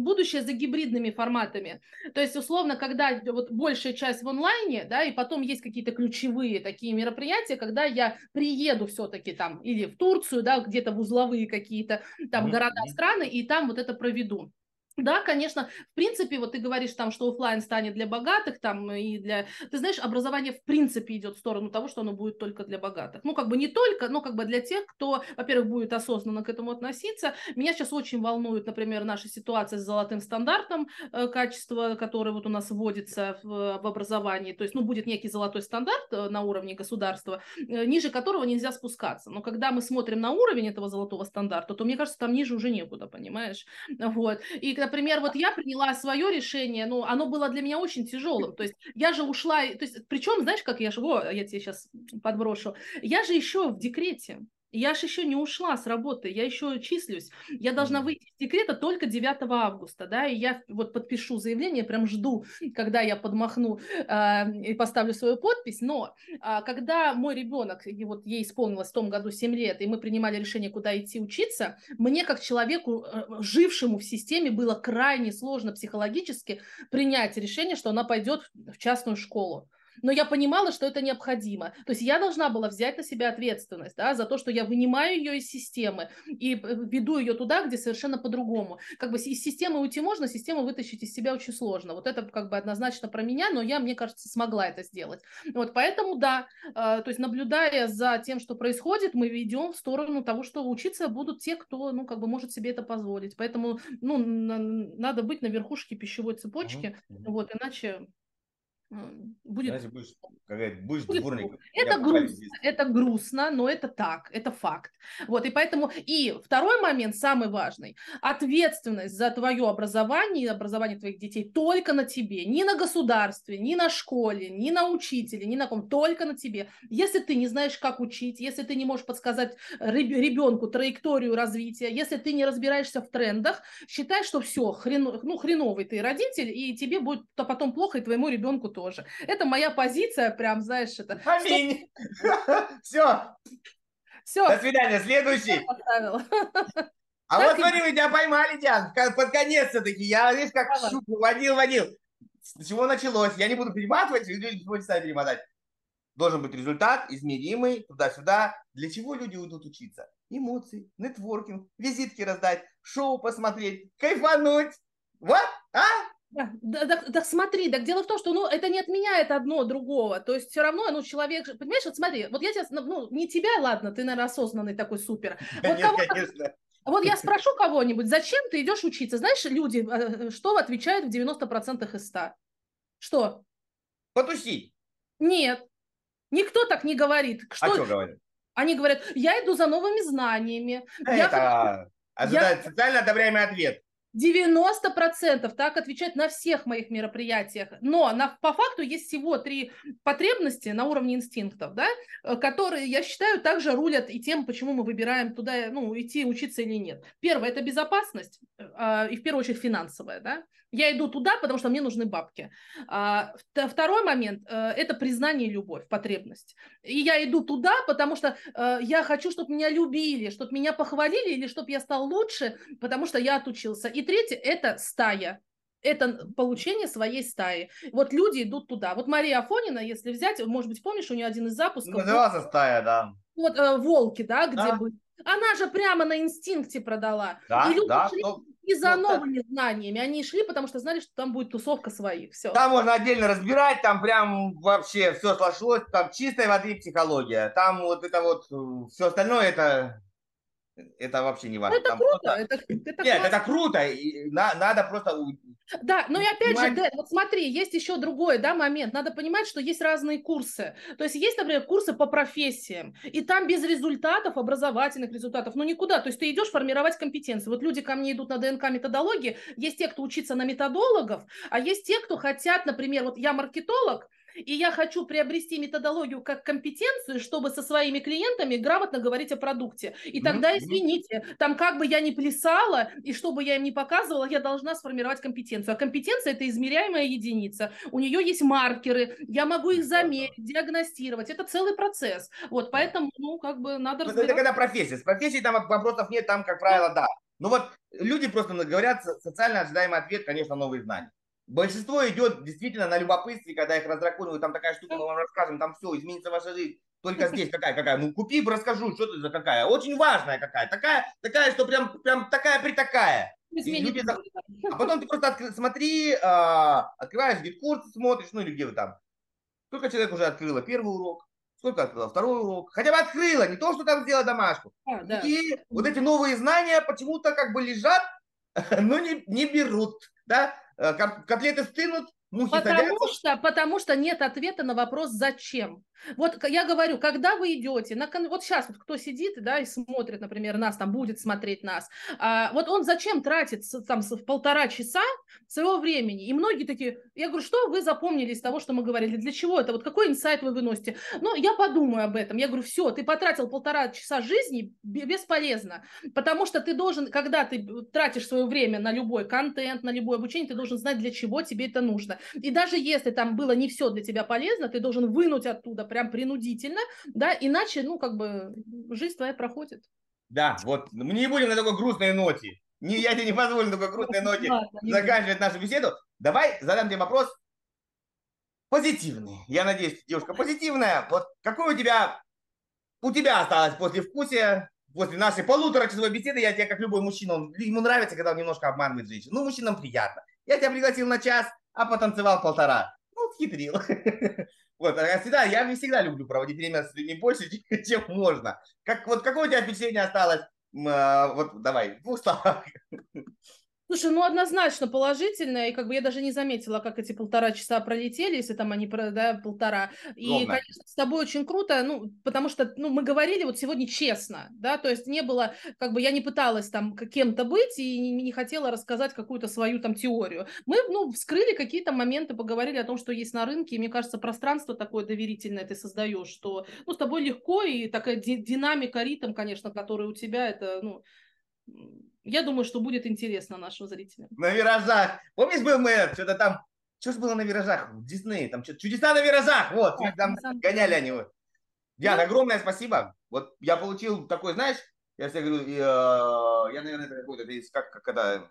будущее за гибридными форматами. То есть, условно, когда вот большая часть в онлайне, да, и потом есть какие-то ключевые такие мероприятия, когда я приеду все-таки там или в Турцию, да, где-то в узловые какие-то там mm-hmm. города, страны, и там вот это проведу. Да, конечно, в принципе, вот ты говоришь там, что офлайн станет для богатых, там, и для... Ты знаешь, образование в принципе идет в сторону того, что оно будет только для богатых. Ну, как бы не только, но как бы для тех, кто, во-первых, будет осознанно к этому относиться. Меня сейчас очень волнует, например, наша ситуация с золотым стандартом э, качества, которое вот у нас вводится в, в образовании. То есть, ну, будет некий золотой стандарт э, на уровне государства, э, ниже которого нельзя спускаться. Но когда мы смотрим на уровень этого золотого стандарта, то, мне кажется, там ниже уже некуда, понимаешь? Вот. И, например, вот я приняла свое решение, но оно было для меня очень тяжелым, то есть я же ушла, то есть, причем, знаешь, как я же, о, я тебе сейчас подброшу, я же еще в декрете. Я же еще не ушла с работы, я еще числюсь. Я должна выйти из декрета только девятого августа, да, и я вот подпишу заявление, прям жду, когда я подмахну э, и поставлю свою подпись. Но э, когда мой ребенок, и вот ей исполнилось в том году семь лет, и мы принимали решение, куда идти учиться, мне как человеку, э, жившему в системе, было крайне сложно психологически принять решение, что она пойдет в частную школу. Но я понимала, что это необходимо. То есть я должна была взять на себя ответственность, да, за то, что я вынимаю ее из системы и веду ее туда, где совершенно по-другому. Как бы из системы уйти можно, систему вытащить из себя очень сложно. Вот это как бы однозначно про меня, но я, мне кажется, смогла это сделать. Вот, поэтому да, то есть наблюдая за тем, что происходит, мы идем в сторону того, что учиться будут те, кто, ну, как бы может себе это позволить. Поэтому, ну, надо быть на верхушке пищевой цепочки, mm-hmm. вот, иначе... Будет... Знаете, будешь, будешь будет дворником. Это грустно, это грустно, но это так, это факт. Вот, и поэтому, и второй момент, самый важный, ответственность за твое образование и образование твоих детей только на тебе, ни на государстве, ни на школе, ни на учителе, ни на ком, только на тебе. Если ты не знаешь, как учить, если ты не можешь подсказать ребенку траекторию развития, если ты не разбираешься в трендах, считай, что все, хрен, ну, хреновый ты родитель, и тебе будет потом плохо, и твоему ребенку тоже. Тоже. Это моя позиция, прям, знаешь, это... Аминь! Все! Все! До свидания, следующий! А вот смотри, вы тебя поймали, Диан, под конец-таки. Я, видишь, как шубу водил, водил. С чего началось? Я не буду перематывать, люди будут сами перемотать. Должен быть результат, измеримый, туда-сюда. Для чего люди уйдут учиться? Эмоции, нетворкинг, визитки раздать, шоу посмотреть, кайфануть. Вот, а? Да, да, да, да, смотри, да, дело в том, что, ну, это не отменяет одно другого, то есть все равно, ну, человек, понимаешь, вот смотри, вот я тебя, ну, не тебя, ладно, ты, наверное, осознанный такой супер, да, вот нет, кого-то... конечно. Вот я спрошу кого-нибудь, зачем ты идешь учиться, знаешь, люди, что отвечают в девяноста процентах из ста? Что? Потусить. Нет, никто так не говорит. Что... А что говорят? Они говорят, я иду за новыми знаниями. Это... Я... Ожидает я... социально одобряемый ответ. девяносто процентов так отвечать на всех моих мероприятиях, но на, по факту есть всего три потребности на уровне инстинктов, да, которые, я считаю, также рулят и тем, почему мы выбираем туда, ну, идти учиться или нет. Первое – это безопасность, и в первую очередь финансовая, да. Я иду туда, потому что мне нужны бабки. Второй момент – это признание и любовь, потребность. И я иду туда, потому что я хочу, чтобы меня любили, чтобы меня похвалили или чтобы я стал лучше, потому что я отучился. И третье – это стая. Это получение своей стаи. Вот люди идут туда. Вот Мария Афонина, если взять, может быть, помнишь, у нее один из запусков. Назывался «Стая», да. Вот э, «Волки», да, где да. были. Она же прямо на инстинкте продала. Да, и люди да, шли но... и за но... новыми знаниями. Они шли, потому что знали, что там будет тусовка своих. Все. Там можно отдельно разбирать, там прям вообще все сложилось. Там чистая воды психология. Там вот это вот, все остальное это... Это вообще не важно. Это там круто. Просто... Это, это Нет, классно. Это круто. И на, надо просто... Да, но и опять понимать... же, Дэн, вот смотри, есть еще другой, да, момент. Надо понимать, что есть разные курсы. То есть есть, например, курсы по профессиям. И там без результатов, образовательных результатов, ну никуда. То есть ты идешь формировать компетенцию. Вот люди ко мне идут на ДНК-методологии. Есть те, кто учится на методологов, а есть те, кто хотят, например, вот я маркетолог, и я хочу приобрести методологию как компетенцию, чтобы со своими клиентами грамотно говорить о продукте. И тогда, извините, там как бы я ни плясала, и что бы я им ни показывала, я должна сформировать компетенцию. А компетенция – это измеряемая единица. У нее есть маркеры, я могу их замерить, диагностировать. Это целый процесс. Вот, поэтому, ну, как бы надо разбираться. Это когда профессия. С профессией там вопросов нет, там, как правило, да. Но вот люди просто говорят, социально ожидаемый ответ, конечно, новые знания. Большинство идет действительно на любопытстве, когда их раздраконивают, там такая штука, мы вам расскажем, там все, изменится ваша жизнь. Только здесь какая, какая, ну купи, расскажу, что ты за какая. Очень важная какая, такая, такая, что прям, прям такая притакая. Люди... А потом ты просто откры... смотри, а... открываешь видкурс, смотришь, ну или где вы там. Сколько человек уже открыло первый урок, сколько открыло второй урок. Хотя бы открыла, не то, что там сделала домашку. А, да. И вот эти новые знания почему-то как бы лежат, но не, не берут, да. Котлеты стынут, Мухи потому, что, потому что нет ответа на вопрос «зачем?». Вот я говорю, когда вы идете, на кон... вот сейчас вот кто сидит, да, и смотрит, например, нас, там будет смотреть нас, а, вот он зачем тратит там в полтора часа своего времени? И многие такие, я говорю, что вы запомнили из того, что мы говорили, для чего это, вот какой инсайт вы выносите? Ну, я подумаю об этом, я говорю, все, ты потратил полтора часа жизни, бесполезно, потому что ты должен, когда ты тратишь свое время на любой контент, на любое обучение, ты должен знать, для чего тебе это нужно. И даже если там было не все для тебя полезно, ты должен вынуть оттуда прям принудительно, да, иначе, ну, как бы, жизнь твоя проходит. Да, вот, мы не будем на такой грустной ноте, не, я тебе не позволю на такой грустной ноте заканчивать нашу беседу. Давай задам тебе вопрос позитивный. Я надеюсь, девушка позитивная. Вот какой у тебя, у тебя осталось послевкусие, после нашей полуторачасовой беседы? Я тебе, как любой мужчина, он, ему нравится, когда он немножко обманывает женщин. Ну, мужчинам приятно. Я тебя пригласил на час, а потанцевал полтора. Ну, схитрил. Вот, я всегда, я не всегда люблю проводить время с людьми больше, чем можно. Как, вот какое у тебя впечатление осталось? Вот, давай, в двух словах. Слушай, ну, однозначно положительное, и как бы я даже не заметила, как эти полтора часа пролетели, если там они, да, полтора. И, ровно. Конечно, с тобой очень круто, ну, потому что, ну, мы говорили вот сегодня честно, да, то есть не было, как бы я не пыталась там кем-то быть и не, не хотела рассказать какую-то свою там теорию. Мы, ну, вскрыли какие-то моменты, поговорили о том, что есть на рынке, и, мне кажется, пространство такое доверительное ты создаешь, что, ну, с тобой легко, и такая динамика, ритм, конечно, который у тебя, это, ну... Я думаю, что будет интересно нашим зрителям. На виражах. Помнишь, был мы что-то там... Что же было на виражах? В Диснее. Там что-то чудеса на виражах. Вот. А, там гоняли они. Вот. Диана, огромное спасибо. Вот я получил такой, знаешь, я всегда говорю, я, я наверное, это какой-то, как, как когда...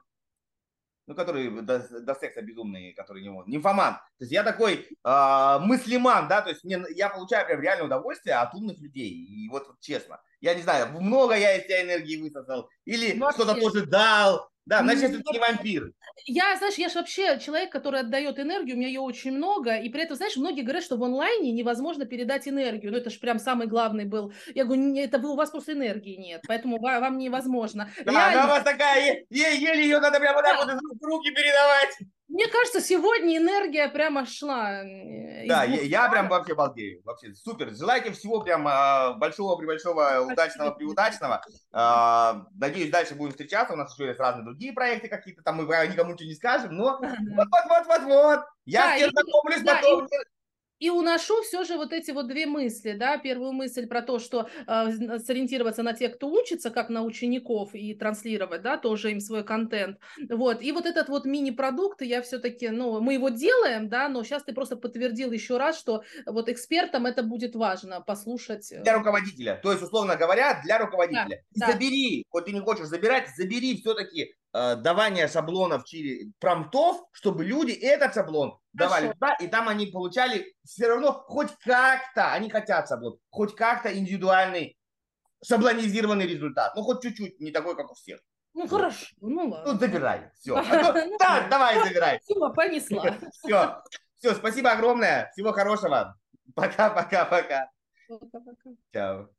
Ну, который до, до секса безумный, который не нимфоман. То есть я такой э, мыслиман, да, то есть мне, я получаю прям реальное удовольствие от умных людей. И вот, вот честно, я не знаю, много я из тебя энергии высосал, или что-то тоже дал. Да, значит, если ты не вампир. Я, знаешь, я же вообще человек, который отдает энергию, у меня ее очень много, и при этом, знаешь, многие говорят, что в онлайне невозможно передать энергию, ну это же прям самый главный был. Я говорю, это у вас просто энергии нет, поэтому вам невозможно. Да, реально... она у вас такая, еле ее надо прямо так да. вот в руки передавать. Мне кажется, сегодня энергия прямо шла. Да, я, я прям вообще балдею. Вообще супер. Желайте всего прям большого-пребольшого, удачного-приудачного. Надеюсь, дальше будем встречаться. У нас еще есть разные другие проекты какие-то. Там мы никому ничего не скажем, но вот-вот-вот-вот-вот. Я с ним знакомлюсь потом. И уношу все же вот эти вот две мысли, да, первую мысль про то, что э, сориентироваться на тех, кто учится, как на учеников, и транслировать, да, тоже им свой контент, вот, и вот этот вот мини-продукт, я все-таки, ну, мы его делаем, да, но сейчас ты просто подтвердил еще раз, что вот экспертам это будет важно послушать. Для руководителя, то есть, условно говоря, для руководителя. Да, да. Забери, вот ты не хочешь забирать, забери все-таки э, давание шаблонов через промптов, чтобы люди этот шаблон давали туда, и там они получали все равно хоть как-то, они хотят шаблон, хоть как-то индивидуальный шаблонизированный результат, ну хоть чуть-чуть, не такой, как у всех. Ну вот. Хорошо, ну ладно. Ну забирай, все. А то, да, давай, забирай. Все, понесла. Все, все, спасибо огромное, всего хорошего. Пока-пока-пока. Пока-пока. Чао.